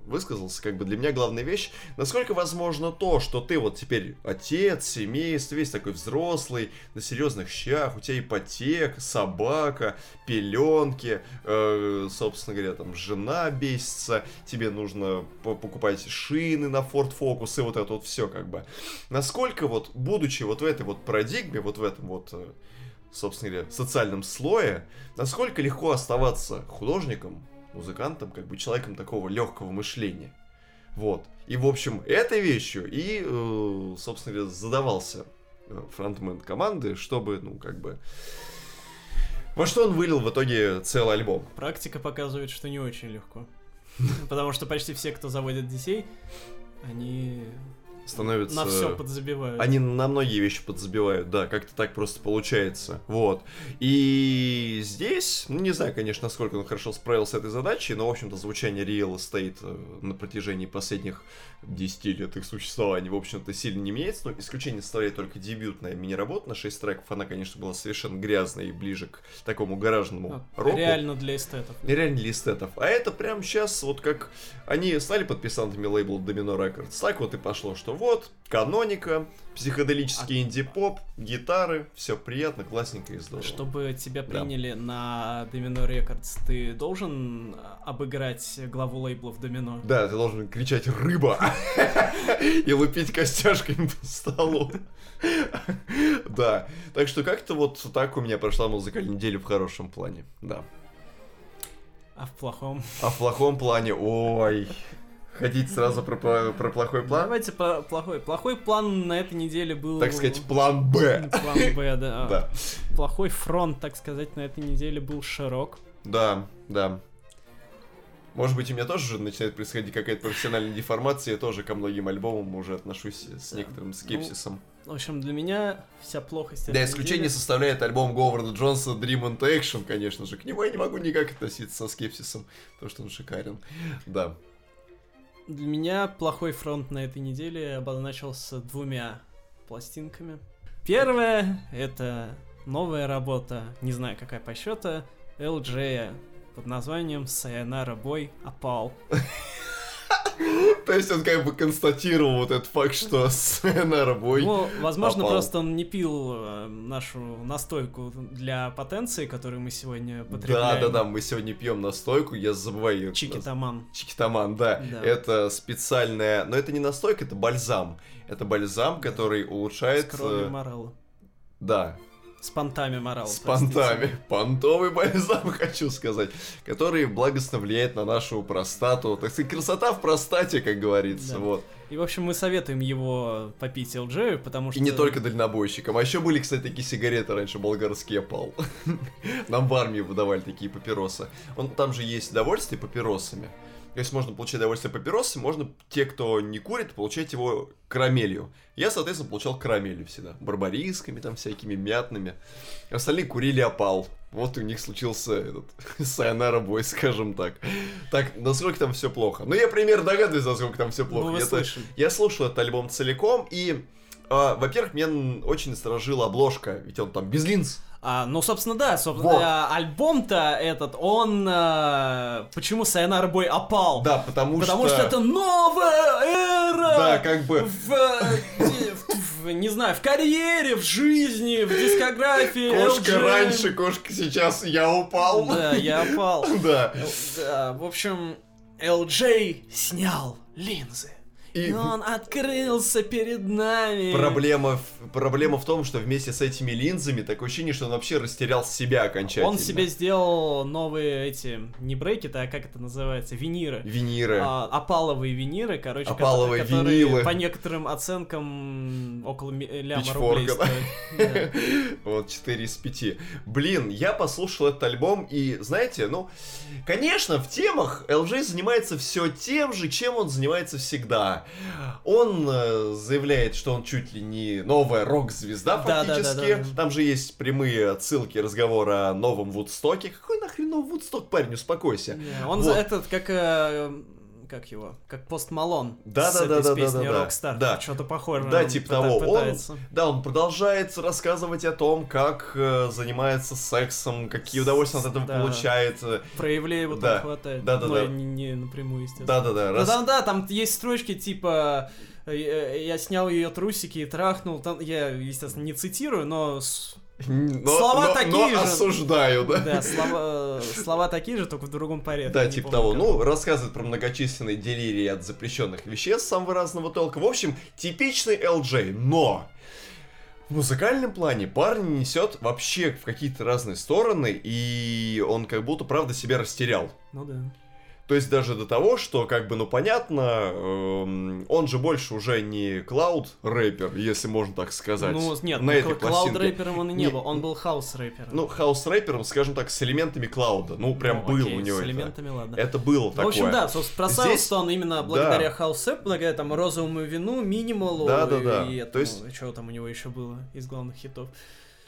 высказался, как бы, для меня главная вещь, насколько возможно то, что ты вот теперь отец, семейство, весь такой взрослый, на серьезных щах, у тебя ипотека, собака, пеленки, э, собственно говоря, там, жена бесится, тебе нужно покупать шины на Ford Focus и вот это вот все, как бы. Насколько вот, будучи вот в этой вот парадигме, вот в этом вот, собственно говоря, социальном слое, насколько легко оставаться художником, музыкантом, как бы человеком такого легкого мышления. Вот. И, в общем, этой вещью и, э, собственно говоря, задавался фронтмен команды, чтобы, ну, как бы... Во что он вылил в итоге целый альбом. Практика показывает, что не очень легко. Потому что почти все, кто заводит детей, они... становятся... На все подзабивают. Они на многие вещи подзабивают, да, как-то так просто получается, вот. И здесь, ну, не знаю, конечно, насколько он хорошо справился с этой задачей, но, в общем-то, звучание Real Estate на протяжении последних десяти лет их существования, в общем-то, сильно не меняется, но исключение составляет только дебютная мини-работа на шесть треков, она, конечно, была совершенно грязная и ближе к такому гаражному а, року. Реально для эстетов. Реально для эстетов. А это прям сейчас, вот как они стали подписантами лейбла Domino Records, так вот и пошло, что вот, каноника, психоделический инди-поп, гитары, все приятно, классненько и здорово. Чтобы тебя приняли да. на Domino Records, ты должен обыграть главу лейбла в Domino? Да, ты должен кричать «рыба» и лупить костяшками по столу. Да, так что как-то вот так у меня прошла музыкальная неделя в хорошем плане, да. А в плохом? А в плохом плане, ой... Хотите сразу про, про, про плохой план? Давайте про плохой. Плохой план на этой неделе был... Так сказать, план Б. План Б, да. да. Плохой фронт, так сказать, на этой неделе был широк. Да, да. Может быть, у меня тоже начинает происходить какая-то профессиональная деформация. Я тоже ко многим альбомам уже отношусь с некоторым скепсисом. Ну, в общем, для меня вся плохость... Да, исключение недели... составляет альбом Говарда Джонса Dream and Action, конечно же. К нему я не могу никак относиться со скепсисом, потому что он шикарен. Да. Для меня плохой фронт на этой неделе обозначился двумя пластинками. Первая — это новая работа, не знаю какая по счету, Элджея под названием «Sayonara Boy Apal». То есть он как бы констатировал вот этот факт, что с эн эр би. Ну, возможно, попал. Просто он не пил нашу настойку для потенции, которую мы сегодня потребляем. Да, да, да, мы сегодня пьем настойку, я забываю ее. Чикитаман. Чикитаман, да. да. Это специальная... Но это не настойка, это бальзам. Это бальзам, который улучшает... С кровью морала. Да. С понтами морал. С понтами. Понтовый бальзам, хочу сказать. Который благостно влияет на нашу простату. Так сказать, красота в простате, как говорится. Да. Вот. И, в общем, мы советуем его попить Элджею, потому что... И не только дальнобойщикам. А еще были, кстати, такие сигареты раньше, болгарские, пал. Нам в армии выдавали такие папиросы. Он, там же есть довольствие папиросами. То есть можно получать довольствие папиросами, можно, те, кто не курит, получать его карамелью. Я, соответственно, получал карамелью всегда. Барбарисками там всякими, мятными. Остальные курили опал. Вот у них случился этот Сайонара Бой, скажем так. Так, насколько там все плохо. Ну, я примерно догадываюсь, насколько там все плохо. Ну, я, я слушал этот альбом целиком, и, э, во-первых, меня очень насторожила обложка, ведь он там без линз. А, ну, собственно, да, собственно, вот. а, альбом-то этот, он... А, почему Sayonara Boy опал? Да, потому, потому что... Потому что это новая эра! Да, как бы... В, не знаю, в карьере, в жизни, в дискографии. Кошка раньше, кошка сейчас, я упал. Да, я опал. Да. В общем, Элджей снял линзы. И... Но он открылся перед нами. Проблема, проблема в том, что вместе с этими линзами такое ощущение, что он вообще растерял себя окончательно. Он себе сделал новые эти, не брекеты, а как это называется, виниры. Виниры. А, опаловые виниры, короче, опаловые которые, винилы. По некоторым оценкам около ляма рублей стоят. Вот, четыре из пяти. Блин, я послушал этот альбом и, знаете, ну, конечно, в темах Элджей занимается все тем же, чем он занимается всегда. Он э, заявляет, что он чуть ли не новая рок-звезда, да, фактически. Да, да, да, да. Там же есть прямые отсылки, разговор о новом Вудстоке. Какой нахрен новый Вудсток, парень, успокойся. Не, он вот. за этот, как... Э, как его? Как Пост Малон. Да, с да, этой да, песней да, Rockstar. Да. Что-то похожее. Да, типа того. Он, да, он продолжает рассказывать о том, как э, занимается сексом, какие удовольствия он от этого да. получает. Проявлей вот да. не хватает. Да, да, ну, да. Не, не напрямую, естественно. Да, да, да. Раз... Там, да, там есть строчки типа... Я снял ее трусики и трахнул. Там, я, естественно, не цитирую, но... Но, слова но, такие но же. Осуждаю, да? Да, слова, слова такие же, только в другом порядке. Да, типа того. Как. Ну, рассказывает про многочисленные делирии от запрещенных веществ самого разного толка. В общем, типичный Элджей, но... В музыкальном плане парень несет вообще в какие-то разные стороны, и он как будто, правда, себя растерял. Ну да. То есть даже до того, что, как бы, ну понятно, эм, он же больше уже не клауд-рэпер, если можно так сказать. Ну, нет, на ну, этой клауд-рэпером он и не, не был, он был хаус-рэпером. Ну, хаус-рэпером, скажем так, с элементами клауда. Ну, прям ну, был окей, у него с это. Элементами, ладно. Это было такое. В общем, да, собственно, прославился здесь... он именно благодаря да. хаус-рэпу, благодаря там розовому вину, минималу да, да, да. и этому, есть... что там у него еще было из главных хитов.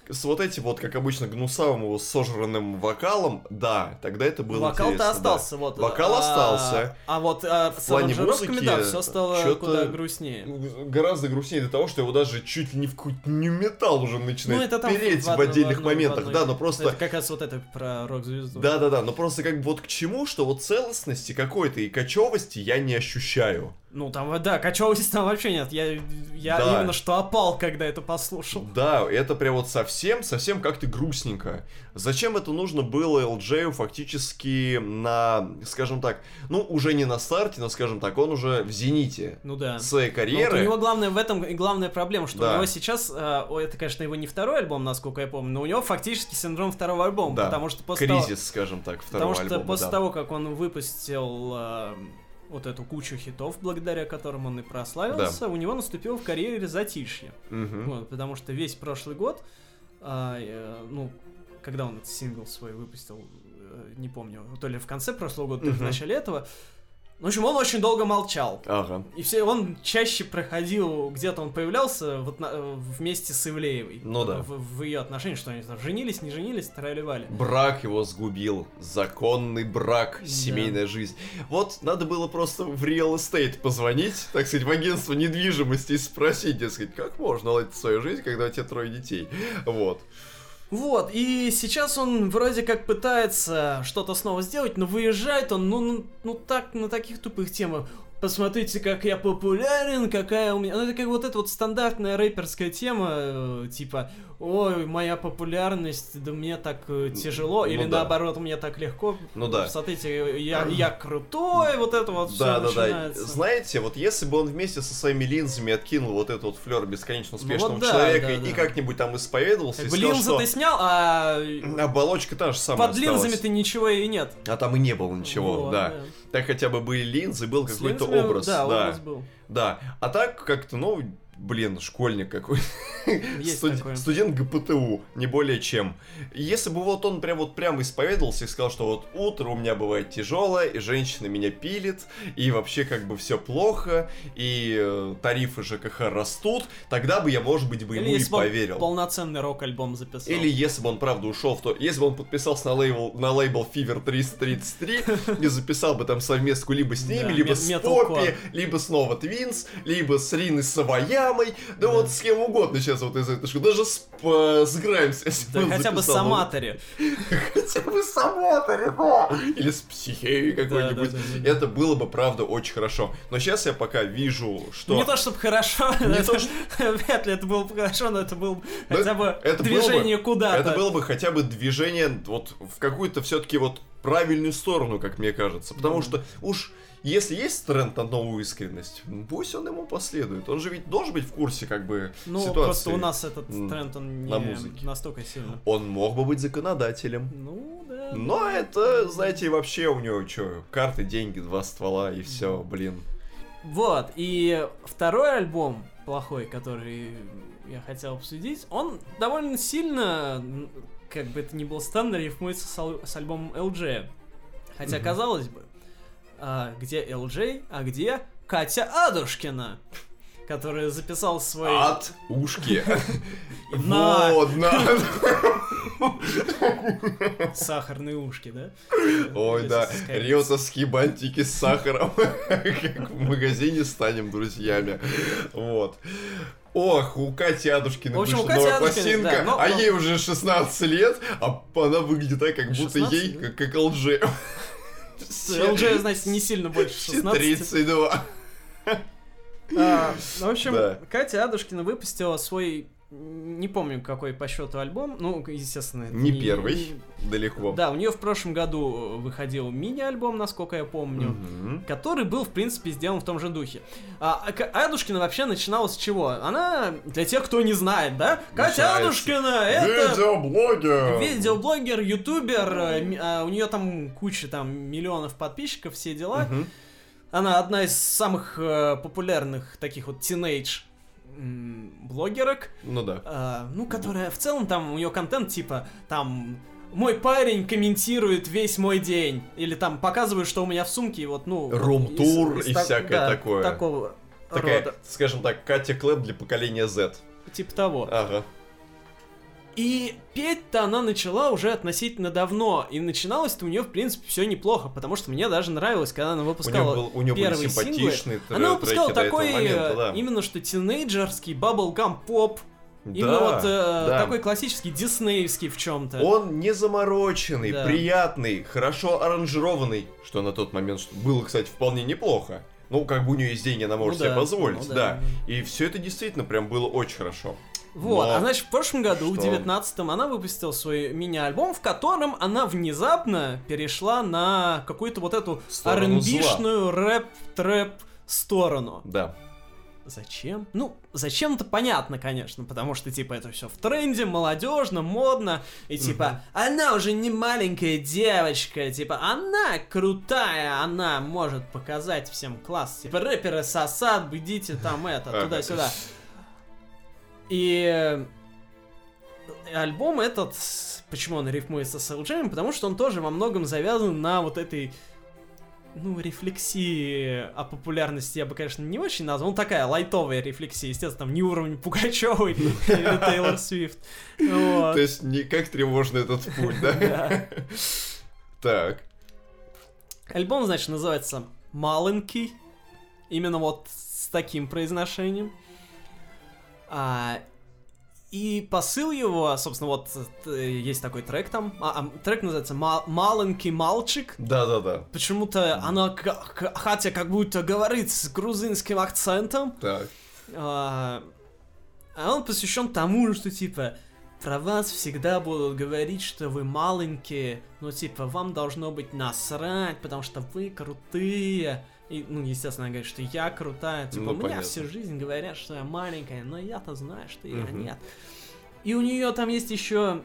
С вот этим вот, как обычно, гнусавым его сожранным вокалом, да, тогда это было вокал-то интересно. Вокал-то остался, да. вот. Вокал а, остался. А вот а, в плане музыки, да, все стало куда грустнее. Гораздо грустнее до того, что его даже чуть ли не в какой-то нью-метал уже начинает ну, переть в, в отдельных в одной, моментах. В да, но просто... Это как раз вот это про рок-звезду. Да-да-да, но просто как бы вот к чему, что вот целостности какой-то и кочевости я не ощущаю. Ну, там, да, качалось там вообще нет. Я, я да. именно что опал, когда это послушал. Да, это прям вот совсем, совсем как-то грустненько. Зачем это нужно было Элджею фактически на, скажем так, ну, уже не на старте, но, скажем так, он уже в зените ну, да. своей карьеры. Ну, вот у него главное в этом, и главная проблема, что да. у него сейчас, э, это, конечно, его не второй альбом, насколько я помню, но у него фактически синдром второго альбома. Да, потому что после кризис, того, скажем так, второго альбома. Потому что после да. того, как он выпустил... Э, вот эту кучу хитов, благодаря которым он и прославился, да. у него наступило в карьере затишье. Угу. Вот, потому что весь прошлый год, а, э, ну, когда он этот сингл свой выпустил, э, не помню, то ли в конце прошлого года, то ли угу. в начале этого, в общем, он очень долго молчал. Ага. И все, он чаще проходил, где-то он появлялся вот на, вместе с Ивлеевой. Ну да. В, в ее отношениях, что они там женились, не женились, тролливали. Брак его сгубил. Законный брак, семейная да. жизнь. Вот надо было просто в Real Estate позвонить, так сказать, в агентство недвижимости и спросить, дескать, как можно наладить свою жизнь, когда у тебя трое детей. Вот. Вот, и сейчас он вроде как пытается что-то снова сделать, но выезжает он, ну, ну, ну так, на таких тупых темах. посмотрите, как я популярен, какая у меня... Ну, это как вот эта вот стандартная рэперская тема, типа, ой, моя популярность, да мне так тяжело, ну, или да. наоборот, мне так легко. Ну да. Смотрите, я, я крутой, вот это вот да, все да, начинается. Да. Знаете, вот если бы он вместе со своими линзами откинул вот этот вот флёр бесконечно успешного ну, вот да, человека да, да. и как-нибудь там исповедовался, как бы и сказал, линзы что... ты снял, а... Оболочка та же самая под осталась. Линзами-то ничего и нет. А там и не было ничего, вот, да. да. Так хотя бы были линзы, был какой-то образ. Да, да, образ был. Да, а так как-то, ну, блин, школьник какой-то. Студ- студент ГПТУ, не более чем. Если бы вот он прям вот прямо исповедовался и сказал, что вот утро у меня бывает тяжелое, и женщина меня пилит, и вообще как бы все плохо, и э, тарифы ЖКХ растут, тогда бы я, может быть, бы ему и поверил. Или полноценный рок-альбом записал. Или если бы он, правда, ушел в то... Если бы он подписался на лейбл, на лейбл Fever триста тридцать три и записал бы там совместку либо с ними, либо с Поппи, либо с Nova Twins, либо с Риной Саваямой, да вот с кем угодно сейчас. Вот из этой школы. Даже с, э, с Граймс, если да, хотя бы с Аматори. Хотя бы с Аматори, да! Или с Психеей какой-нибудь. Да, да, да, это да. было бы, правда, очень хорошо. Но сейчас я пока вижу, что... Не то, чтобы хорошо. Не то, что... Вряд ли это было бы хорошо, но это было бы но хотя бы движение бы... куда-то. Это было бы хотя бы движение вот в какую-то все-таки вот правильную сторону, как мне кажется. Потому mm. что уж... Если есть тренд на новую искренность, пусть он ему последует. Он же ведь должен быть в курсе как бы ну, ситуации. Ну, просто у нас этот тренд, он не на настолько сильно. Он мог бы быть законодателем. Ну, да. Но да, это, да. знаете, вообще у него что, карты, деньги, два ствола и все, блин. Вот, и второй альбом плохой, который я хотел обсудить, он довольно сильно, как бы это ни было странно, рифмуется с, ал- с альбомом Элджея. Хотя, угу. казалось бы. А где Элджей, а где Катя Адушкина, которая записала свой... От ушки. На... Вот, на... Сахарные ушки, да? Ой, да, риосовские бантики с сахаром. Как в магазине станем друзьями. Вот. Ох, у Кати Адушкиной вышла новая пластинка, да, но, а но... ей уже шестнадцать лет, а она выглядит так, как будто ей, лет? Как Элджей. Элджей, значит, не сильно больше шестнадцати. тридцать два. А, в общем, да. Катя Адушкина выпустила свой, не помню какой по счету альбом, ну, естественно, это не, не первый, не... далеко. Да, у нее в прошлом году выходил мини-альбом, насколько я помню, угу. который был, в принципе, сделан в том же духе. А, а Адушкина вообще начинала с чего? Она, для тех, кто не знает, да? Начинается. Катя Адушкина, это... Видеоблогер! Видеоблогер, ютубер, а, у нее там куча там миллионов подписчиков, все дела. Угу. Она одна из самых э, популярных таких вот тинейдж блогерок. Ну да. Э, ну, которая в целом там у нее контент типа там мой парень комментирует весь мой день. Или там показываю, что у меня в сумке, и вот, ну. Рум-тур и, и, и всякое да, такое. Такого Такая, рода. Скажем так, Катя Клэп для поколения зет. Типа того. Ага. И петь-то она начала уже относительно давно, и начиналось-то у нее, в принципе, все неплохо, потому что мне даже нравилось, когда она выпускала у был, у первые синглы. Тр- она выпускала такой, момента, да. именно что тинейджерский баблгам-поп, да, именно вот э, да. такой классический диснеевский в чем-то. Он незамороченный, да. приятный, хорошо аранжированный, что на тот момент было, кстати, вполне неплохо. Ну, как бы у нее есть деньги, она может ну, себе да, позволить, ну, да. да. И все это действительно прям было очень хорошо. Вот, но... а значит, в прошлом году, что? в девятнадцатом, она выпустила свой мини-альбом, в котором она внезапно перешла на какую-то вот эту ар энд би-шную рэп-трэп сторону. Да. Зачем? Ну, зачем-то понятно, конечно, потому что, типа, это все в тренде, молодежно, модно, и, типа, угу. она уже не маленькая девочка, типа, она крутая, она может показать всем класс, типа, рэперы сосат, бдите там это, туда-сюда. И альбом этот, почему он рифмуется с Элджеем, потому что он тоже во многом завязан на вот этой, ну, рефлексии о популярности, я бы, конечно, не очень назвал, ну, такая лайтовая рефлексия, естественно, там не уровень Пугачёвой или Тейлор Свифт. То есть не как тревожный этот путь, да? Так. Альбом, значит, называется «Маленький», именно вот с таким произношением. А, И посыл его, собственно, вот есть такой трек там, а, а, трек называется «Маленький мальчик». Да-да-да. Почему-то она, хотя как будто говорит с грузинским акцентом. Так. А, а он посвящен тому, что типа про вас всегда будут говорить, что вы маленькие, но типа вам должно быть насрать, потому что вы крутые. И, ну, естественно, она говорит, что я крутая. Типа, ну, у меня понятно. Всю жизнь говорят, что я маленькая, но я-то знаю, что я угу. нет. И у нее там есть еще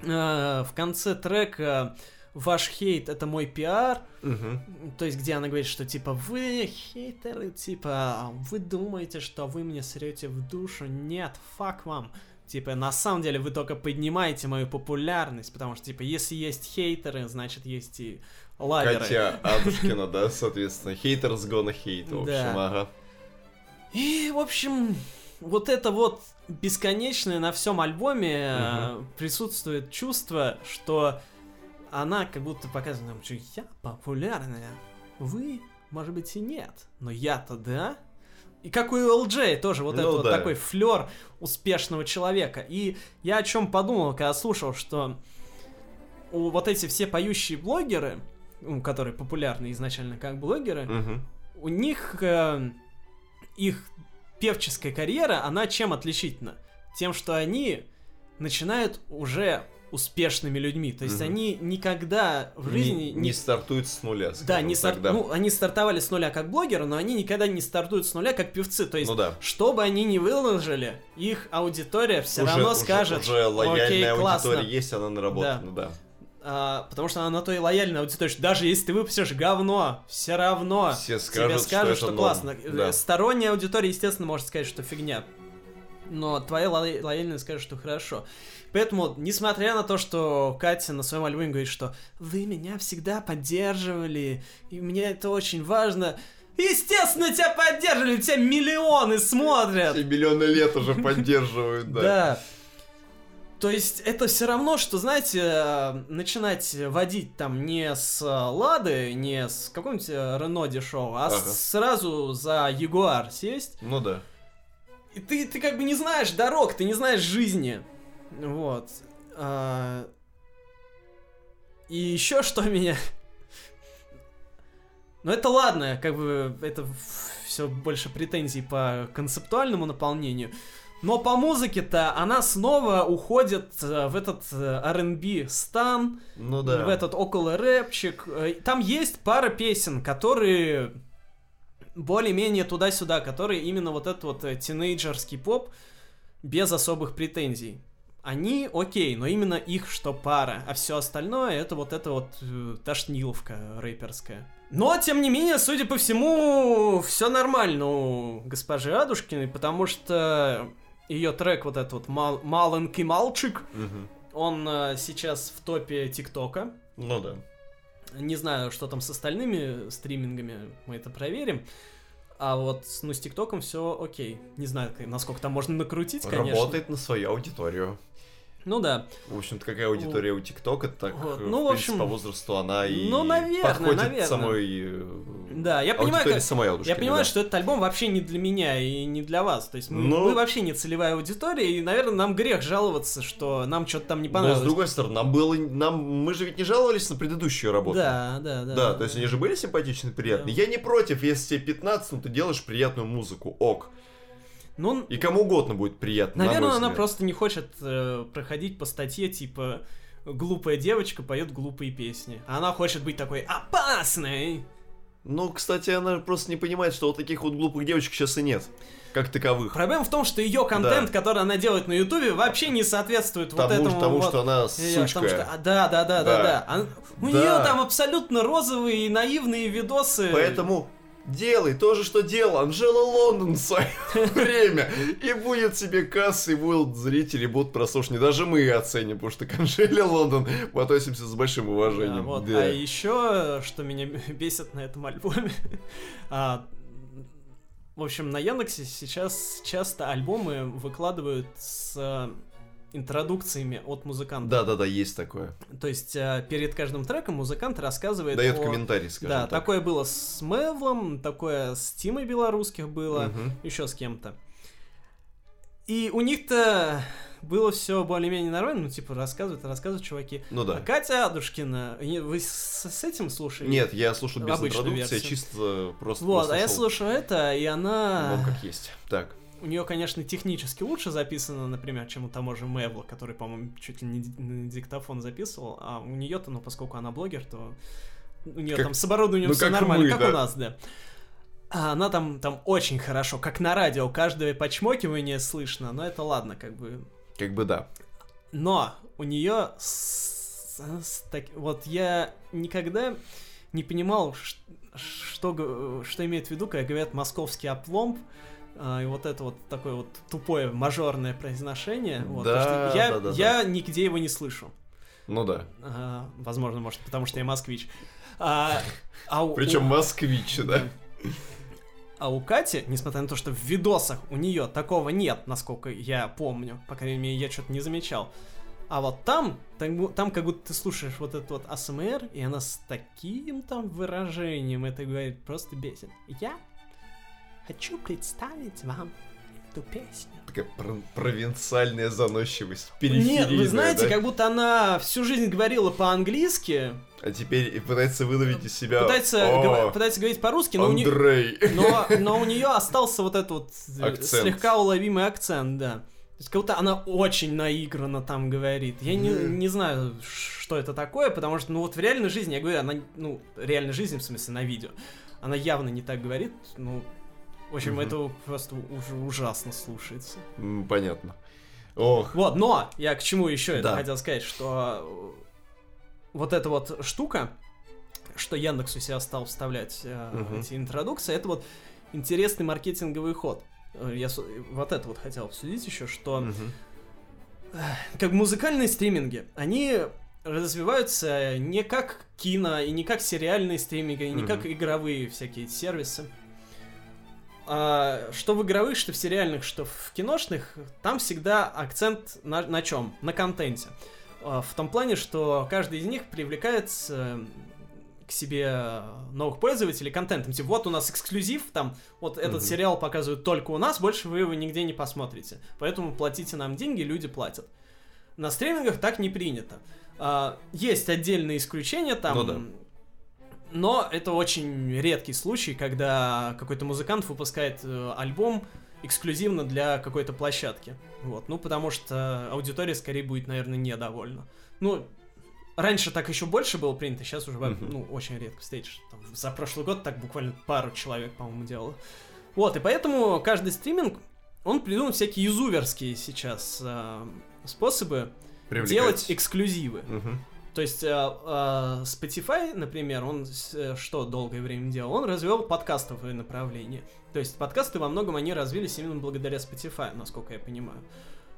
э, в конце трека «Ваш хейт — это мой пиар». Угу. То есть, где она говорит, что, типа, вы хейтеры, типа, вы думаете, что вы мне срете в душу? Нет, фак вам. Типа, на самом деле, вы только поднимаете мою популярность, потому что, типа, если есть хейтеры, значит, есть и... лаверы. Катя Адушкина, да, соответственно. Haters gonna hate, в общем, да. Ага. И, в общем, вот это вот бесконечное на всем альбоме угу. присутствует чувство, что она как будто показывает нам, что я популярная, вы, может быть, и нет, но я-то да. И как у Элджей тоже вот ну, этот да. вот такой флёр успешного человека. И я о чем подумал, когда слушал, что у вот эти все поющие блогеры, которые популярны изначально как блогеры, uh-huh. у них э, их певческая карьера, она чем отличительна? Тем, что они начинают уже успешными людьми. То есть uh-huh. они никогда в жизни... Не, не... не стартуют с нуля. Да, не стар... ну, они стартовали с нуля как блогеры, но они никогда не стартуют с нуля как певцы. То есть, ну, да. что бы они ни выложили, их аудитория все уже, равно уже, скажет... Уже лояльная аудитория классно. Есть, она наработана, да. да. А, потому что она на то и лояльна аудитория, что даже если ты выпустишь говно, все равно все скажут, тебе скажут, что, что классно. Да. Сторонняя аудитория, естественно, может сказать, что фигня. Но твоя ло- лояльная скажет, что хорошо. Поэтому, несмотря на то, что Катя на своем альбоме говорит, что «Вы меня всегда поддерживали, и мне это очень важно», естественно, тебя поддерживали, тебя миллионы смотрят. Тебя миллионы лет уже поддерживают, да. Да. То есть это все равно, что, знаете, начинать водить там не с Лады, не с какого-нибудь Рено дешевого, а ага. сразу за Ягуар сесть. Ну да. И ты, ты как бы не знаешь дорог, ты не знаешь жизни. Вот. И еще что меня... Ну это ладно, как бы это все больше претензий по концептуальному наполнению. Но по музыке-то она снова уходит в этот ар энд би стан, ну, да. в этот около рэпчик. Там есть пара песен, которые более-менее туда-сюда, которые именно вот этот вот тинейджерский поп без особых претензий. Они окей, но именно их что пара, а все остальное это вот эта вот тошниловка рэперская. Но, тем не менее, судя по всему, все нормально у госпожи Адушкиной, потому что... Ее трек, вот этот вот мал- «Маленький мальчик», угу. он а, сейчас в топе ТикТока. Ну да. Не знаю, что там с остальными стримингами, мы это проверим. А вот ну, с ТикТоком все окей. Не знаю, насколько там можно накрутить, конечно. Работает на свою аудиторию. Ну да. В общем-то, какая аудитория у ТикТока, так, вот. Ну, в принципе, в общем, по возрасту она и ну, наверное, подходит наверное. самой да, я понимаю, аудитории как... самой Адушкиной. Я понимаю, да. что этот альбом вообще не для меня и не для вас. То есть мы, ну... мы вообще не целевая аудитория, и, наверное, нам грех жаловаться, что нам что-то там не понравилось. Но, с другой стороны, нам было... Нам... мы же ведь не жаловались на предыдущую работу. Да, да, да. Да, да то есть да. они же были симпатичны, приятные. Да. Я не против, если тебе пятнадцать, но ты делаешь приятную музыку, ок. Ну, и кому угодно будет приятно. Наверное, на она просто не хочет э, проходить по статье, типа, глупая девочка поет глупые песни. Она хочет быть такой опасной. Ну, кстати, она просто не понимает, что вот таких вот глупых девочек сейчас и нет, как таковых. Проблема в том, что ее контент, да. который она делает на Ютубе, вообще не соответствует тому, вот этому. Потому вот... что она сучка. Потому, что... Да, да, да, да, да. Она... да. У нее там абсолютно розовые и наивные видосы. Поэтому... Делай то же, что делала Анжела Лондон в свое время. И будет себе касса, и будут зрители, будут прослушаны. Даже мы оценим, потому что к Анжеле Лондон мы относимся с большим уважением. Да, вот. да. А еще, что меня бесит на этом альбоме. А, в общем, на Яндексе сейчас часто альбомы выкладывают с интродукциями от музыканта. Да-да-да, есть такое. То есть перед каждым треком музыкант рассказывает... Дает о... комментарий, скажем да, так. Да, такое было с Мэвлом, такое с Тимой Белорусских было, угу. еще с кем-то. И у них-то было все более-менее нормально, ну, типа, рассказывают, рассказывают чуваки. Ну да. А Катя Адушкина, вы с, с этим слушали? Нет, я слушал без интродукции, чисто просто... Вот, просто а я слушал это, и она... Ну, как есть. Так. У нее, конечно, технически лучше записано, например, чем у того же Мэвла, который, по-моему, чуть ли не на диктофон записывал, а у нее-то, ну, поскольку она блогер, то у нее как... там с оборудованием ну, все как нормально, мы, как да. у нас, да. А она там, там очень хорошо, как на радио, каждое почмокивание слышно, но это ладно, как бы... Как бы да. Но у нее... С... С... Так... Вот я никогда не понимал, что, что имеет в виду, когда говорят «московский опломб», и вот это вот такое вот тупое мажорное произношение. Да, вот, что я, да, да, я да. нигде его не слышу. Ну да. А, возможно, может, потому что я москвич. А, а Причем у... москвич, да. А у Кати, несмотря на то, что в видосах у нее такого нет, насколько я помню, по крайней мере, я что-то не замечал. А вот там, там, там как будто ты слушаешь вот этот вот эй эс эм ар, и она с таким там выражением это говорит, просто бесит. Я... Хочу представить вам эту песню. Такая пр- провинциальная заносчивость. Нет, вы знаете, да? Как будто она всю жизнь говорила по-английски. А теперь пытается выдавить из себя... Пытается, гов... пытается говорить по-русски, но у, не... но, но у нее остался вот этот вот акцент. Слегка уловимый акцент, да. То есть как будто она очень наигранно там говорит. Я не, не знаю, что это такое, потому что, ну вот в реальной жизни, я говорю, она, ну, реальной жизни, в смысле, на видео, она явно не так говорит, ну... В общем, mm-hmm. это просто уже ужасно слушается. Понятно. Ох. Вот, но я к чему еще да. это хотел сказать, что вот эта вот штука, что Яндекс у себя стал вставлять mm-hmm. эти интродукции, это вот интересный маркетинговый ход. Я вот это вот хотел обсудить еще, что mm-hmm. как музыкальные стриминги, они развиваются не как кино, и не как сериальные стриминги, и не mm-hmm. как игровые всякие сервисы. Что в игровых, что в сериальных, что в киношных, там всегда акцент на, на чем? На контенте. В том плане, что каждый из них привлекает к себе новых пользователей контентом. Типа, вот у нас эксклюзив, там, вот этот mm-hmm. сериал показывают только у нас, больше вы его нигде не посмотрите. Поэтому платите нам деньги, люди платят. На стримингах так не принято. Есть отдельные исключения, там... Ну, да. Но это очень редкий случай, когда какой-то музыкант выпускает э, альбом эксклюзивно для какой-то площадки. Вот. Ну, потому что аудитория скорее будет, наверное, недовольна. Ну, раньше так еще больше было принято, сейчас уже mm-hmm. ну, очень редко встретишь. Там, за прошлый год так буквально пару человек, по-моему, делало. Вот, и поэтому каждый стриминг, он придумал всякие изуверские сейчас э, способы делать эксклюзивы. Mm-hmm. То есть Spotify, например, он что долгое время делал? Он развел подкастовое направление. То есть подкасты во многом они развились именно благодаря Spotify, насколько я понимаю.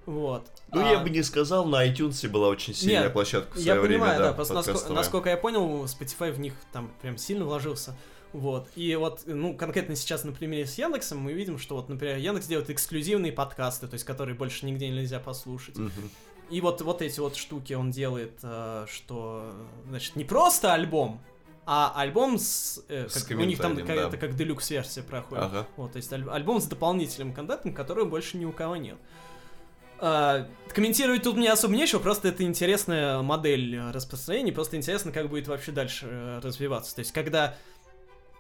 Вот. Ну а... я бы не сказал, на iTunes была очень сильная Нет, площадка в свое я время. Понимаю, да, да просто насколько, насколько я понял, Spotify в них там прям сильно вложился. Вот. И вот, ну, конкретно сейчас на примере с Яндексом мы видим, что вот, например, Яндекс делает эксклюзивные подкасты, то есть которые больше нигде нельзя послушать. Mm-hmm. И вот, вот эти вот штуки он делает, что, значит, не просто альбом, а альбом с... Э, с как, у них там какая-то да. как делюкс-версия проходит. Ага. Вот, то есть аль- альбом с дополнительным контентом, которого больше ни у кого нет. А, комментировать тут мне особо нечего, просто это интересная модель распространения, просто интересно, как будет вообще дальше развиваться. То есть когда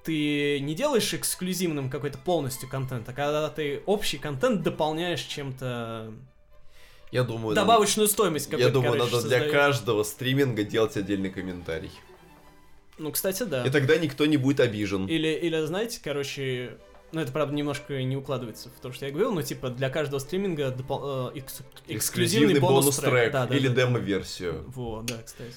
ты не делаешь эксклюзивным какой-то полностью контент, а когда ты общий контент дополняешь чем-то... Я думаю, добавочную нам... стоимость какую-то, Я думаю, короче, надо создает. Для каждого стриминга делать отдельный комментарий. Ну, кстати, да. И тогда никто не будет обижен. Или, или знаете, короче... Ну, это, правда, немножко не укладывается в то, что я говорил, но, типа, для каждого стриминга допол... экс... эксклюзивный, эксклюзивный бонус-трек. Да, да, или да, демо-версию. Вот, да, кстати.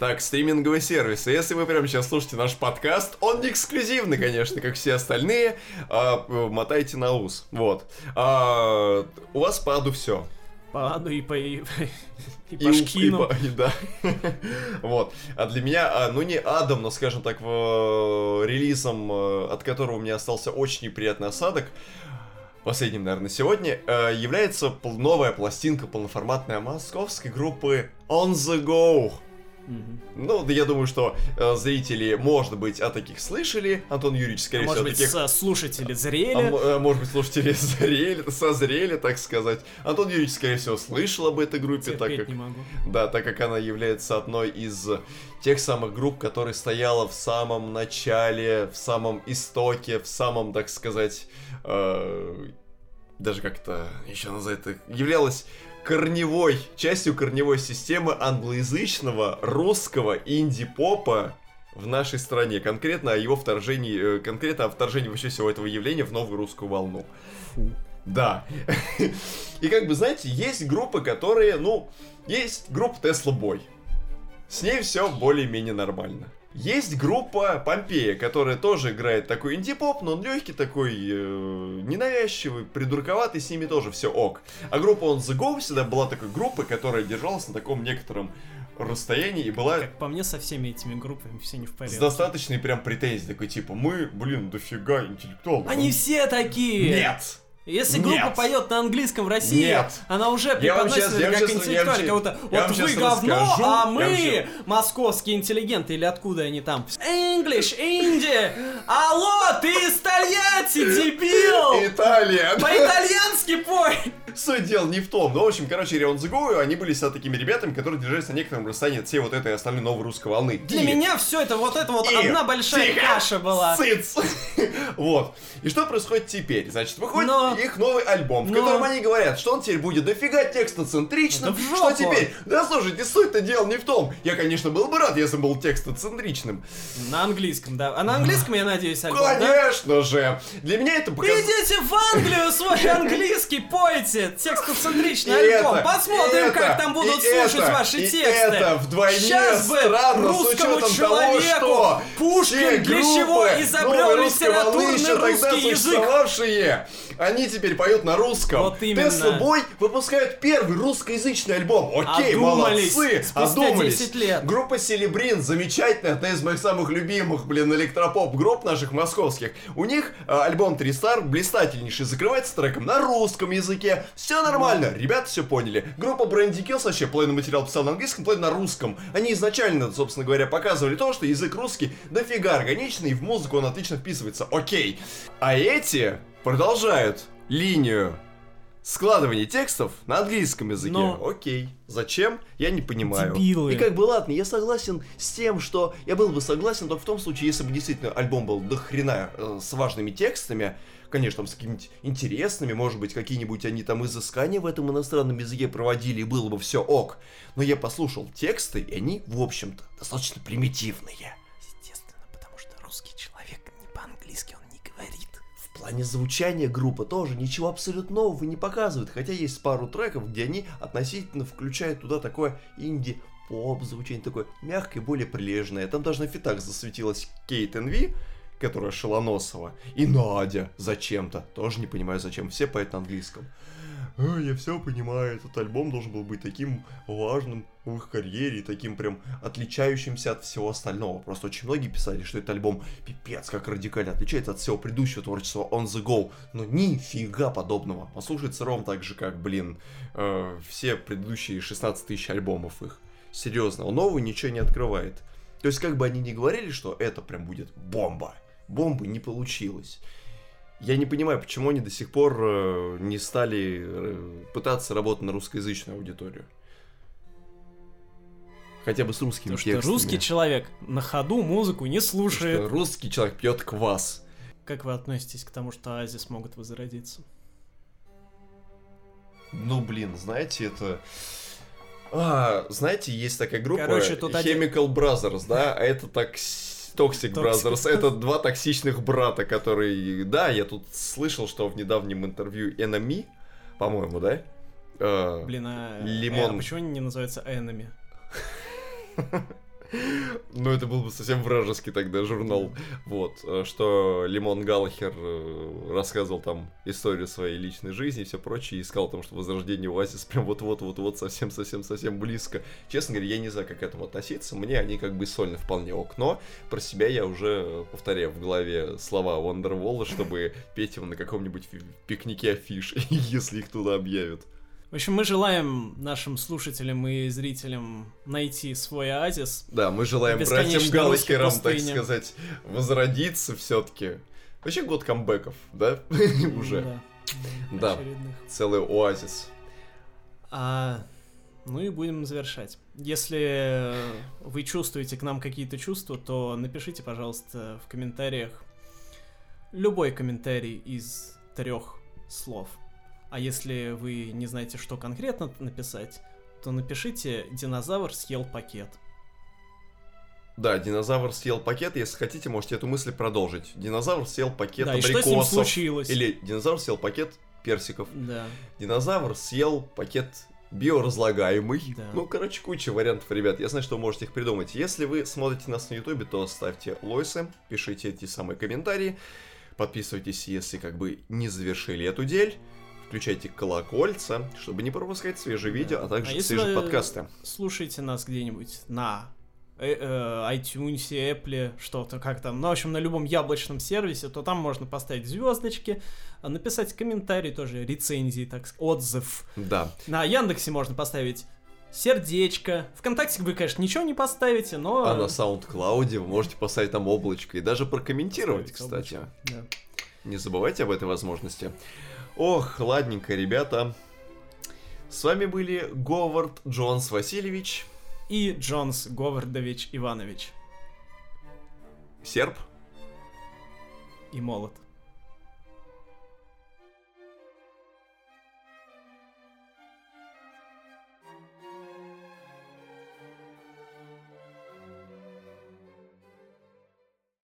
Так, стриминговые сервисы. Если вы прямо сейчас слушаете наш подкаст, он не эксклюзивный, конечно, как все остальные. А, мотайте на ус. Вот. А, у вас по аду все. Паду и по, и, и по и шкину. У, и по, и, да. Вот. А для меня, ну не адом, но, скажем так, в, релизом, от которого у меня остался очень неприятный осадок, последним, наверное, сегодня, является новая пластинка полноформатная московской группы On the Go. Mm-hmm. Ну, я думаю, что э, зрители, может быть, о таких слышали. Антон Юрьевич, скорее а всего, может быть, таких... слушатели зрели. А, а, может быть, слушатели зрели, созрели, так сказать. Антон Юрьевич, скорее всего, слышал об этой группе. Терпеть так как... не могу. Да, так как она является одной из тех самых групп, которая стояла в самом начале, в самом истоке, в самом, так сказать, э, даже как-то еще называют это, являлась... корневой, частью корневой системы англоязычного русского инди-попа в нашей стране. Конкретно о его вторжении, конкретно о вторжении вообще всего этого явления в новую русскую волну. Фу. Да. И как бы, знаете, есть группы, которые, ну, есть группа Tesla Boy. С ней все более-менее нормально. Есть группа Помпея, которая тоже играет такой инди-поп, но он легкий такой, э, ненавязчивый, придурковатый, с ними тоже все ок. А группа On the Go всегда была такой группой, которая держалась на таком некотором расстоянии и была... Как по мне, со всеми этими группами все не в порядке. С достаточной прям претензией, такой типа, мы, блин, дофига интеллектуалов. Они все такие! Нет! Если группа Нет. поет на английском в России, Нет. она уже преподносится как интеллектуаль, кого-то вот вы говно, расскажу, а мы московские интеллигенты, или откуда они там? English, Инди, алло, ты из Тольятти, дебил! Италия! По-итальянски пой! Суть дела не в том, но в общем, короче, On the Go, они были с такими ребятами, которые держались на некотором расстоянии от всей вот этой остальной новой русской волны. Для и... меня все это вот это вот и... одна большая Тихо! Каша была. Сыц! Вот. И что происходит теперь? Значит, выходит но... их новый альбом, в но... котором они говорят, что он теперь будет дофига текстоцентричным. Да что теперь? Да слушайте, суть-то дело не в том. Я, конечно, был бы рад, если был текстоцентричным. На английском, да. А на английском, я надеюсь, альбом, Конечно да? же. Для меня это показалось... Идите в Англию свой английский, пойте! Текстоцентричный альбом. Это, Посмотрим, это, как там будут слушать это, ваши тексты. Это вдвойне Сейчас бы русскому человеку того, что Пушкин для чего изобрел литературный русский язык. Они теперь поют на русском. Вот именно. Tesla Boy выпускают первый русскоязычный альбом. Окей, одумались. Молодцы. Спустя одумались. десять лет. Группа Селебрин замечательная, одна из моих самых любимых, блин, электропоп-групп наших московских. У них а, альбом Три Стар блистательнейший закрывается треком на русском языке. Все нормально, ребята все поняли. Группа Brandy Kills вообще половину материала писала на английском, половину на русском. Они изначально, собственно говоря, показывали то, что язык русский дофига органичный, и в музыку он отлично вписывается. Окей. А эти продолжают линию складывания текстов на английском языке. Но... Окей. Зачем? Я не понимаю. Дебилы. И как бы ладно, я согласен с тем, что... Я был бы согласен только в том случае, если бы действительно альбом был до хрена э, с важными текстами, конечно, там с какими-нибудь интересными, может быть, какие-нибудь они там изыскания в этом иностранном языке проводили, и было бы все ок. Но я послушал тексты, и они, в общем-то, достаточно примитивные. Естественно, потому что русский человек не по-английски, он не говорит. В плане звучания группа тоже ничего абсолютно нового не показывает, хотя есть пару треков, где они относительно включают туда такое инди поп звучание, такое мягкое, более прилежное. Там даже на фитах засветилась Kate эн ви, которая Шилоносова, и Надя зачем-то, тоже не понимаю зачем, все поют на английском. Я все понимаю, этот альбом должен был быть таким важным в их карьере, таким прям отличающимся от всего остального. Просто очень многие писали, что этот альбом пипец как радикально отличается от всего предыдущего творчества On The Go. Но нифига подобного. Он слушается ровно так же, как, блин, э, все предыдущие шестнадцать тысяч альбомов их. Серьезно, он новый ничего не открывает. То есть, как бы они ни говорили, что это прям будет бомба. Бомбы не получилось. Я не понимаю, почему они до сих пор э, не стали э, пытаться работать на русскоязычную аудиторию. Хотя бы с русскими Потому текстами. Потому что русский человек на ходу музыку не слушает. Потому что русский человек пьет квас. Как вы относитесь к тому, что Оазис могут возродиться? Ну, блин, знаете, это... А, знаете, есть такая группа Короче, Chemical один... Brothers, да? А это так... Toxic Brothers. Это два токсичных брата, которые... Да, я тут слышал, что в недавнем интервью Enemy, по-моему, да? Э, Блин, а... Лимон... Э, а почему они не называются Enemy? Ну, это был бы совсем вражеский тогда журнал. Вот. Что Лиам Галлахер рассказывал там историю своей личной жизни и все прочее. И сказал там, что возрождение Оазис прям вот-вот-вот-вот совсем-совсем-совсем близко. Честно говоря, я не знаю, как к этому относиться. Мне они как бы сольно вполне ок. Но про себя я уже повторяю в голове слова Wonderwall, чтобы петь его на каком-нибудь пикнике афиш, если их туда объявят. В общем, мы желаем нашим слушателям и зрителям найти свой оазис. Да, мы желаем братьям Галлахерам, так сказать, возродиться все-таки. Вообще год камбэков, да? Уже. Да, целый оазис. Ну и будем завершать. Если вы чувствуете к нам какие-то чувства, то напишите, пожалуйста, в комментариях любой комментарий из трех слов. А если вы не знаете, что конкретно написать, то напишите «Динозавр съел пакет». Да, динозавр съел пакет. Если хотите, можете эту мысль продолжить. Динозавр съел пакет да, абрикосов. Да, и что с ним случилось? Или динозавр съел пакет персиков. Да. Динозавр съел пакет биоразлагаемый. Да. Ну, короче, куча вариантов, ребят. Я знаю, что вы можете их придумать. Если вы смотрите нас на Ютубе, то ставьте лойсы, пишите эти самые комментарии, подписывайтесь, если как бы не завершили эту дель. Включайте колокольца, чтобы не пропускать свежие да. видео, а также а свежие подкасты. Слушайте нас где-нибудь на iTunes, Apple, что-то как там, ну, в общем, на любом яблочном сервисе, то там можно поставить звездочки, написать комментарий тоже, рецензии, так сказать, отзыв. Да. На Яндексе можно поставить сердечко. ВКонтакте вы, конечно, ничего не поставите, но... А на SoundCloud вы можете поставить там облачко и даже прокомментировать, поставить, кстати. Да. Не забывайте об этой возможности. Ох, ладненько, ребята. С вами были Говард Джонс Васильевич и Джонс Говардович Иванович. Серп и молот.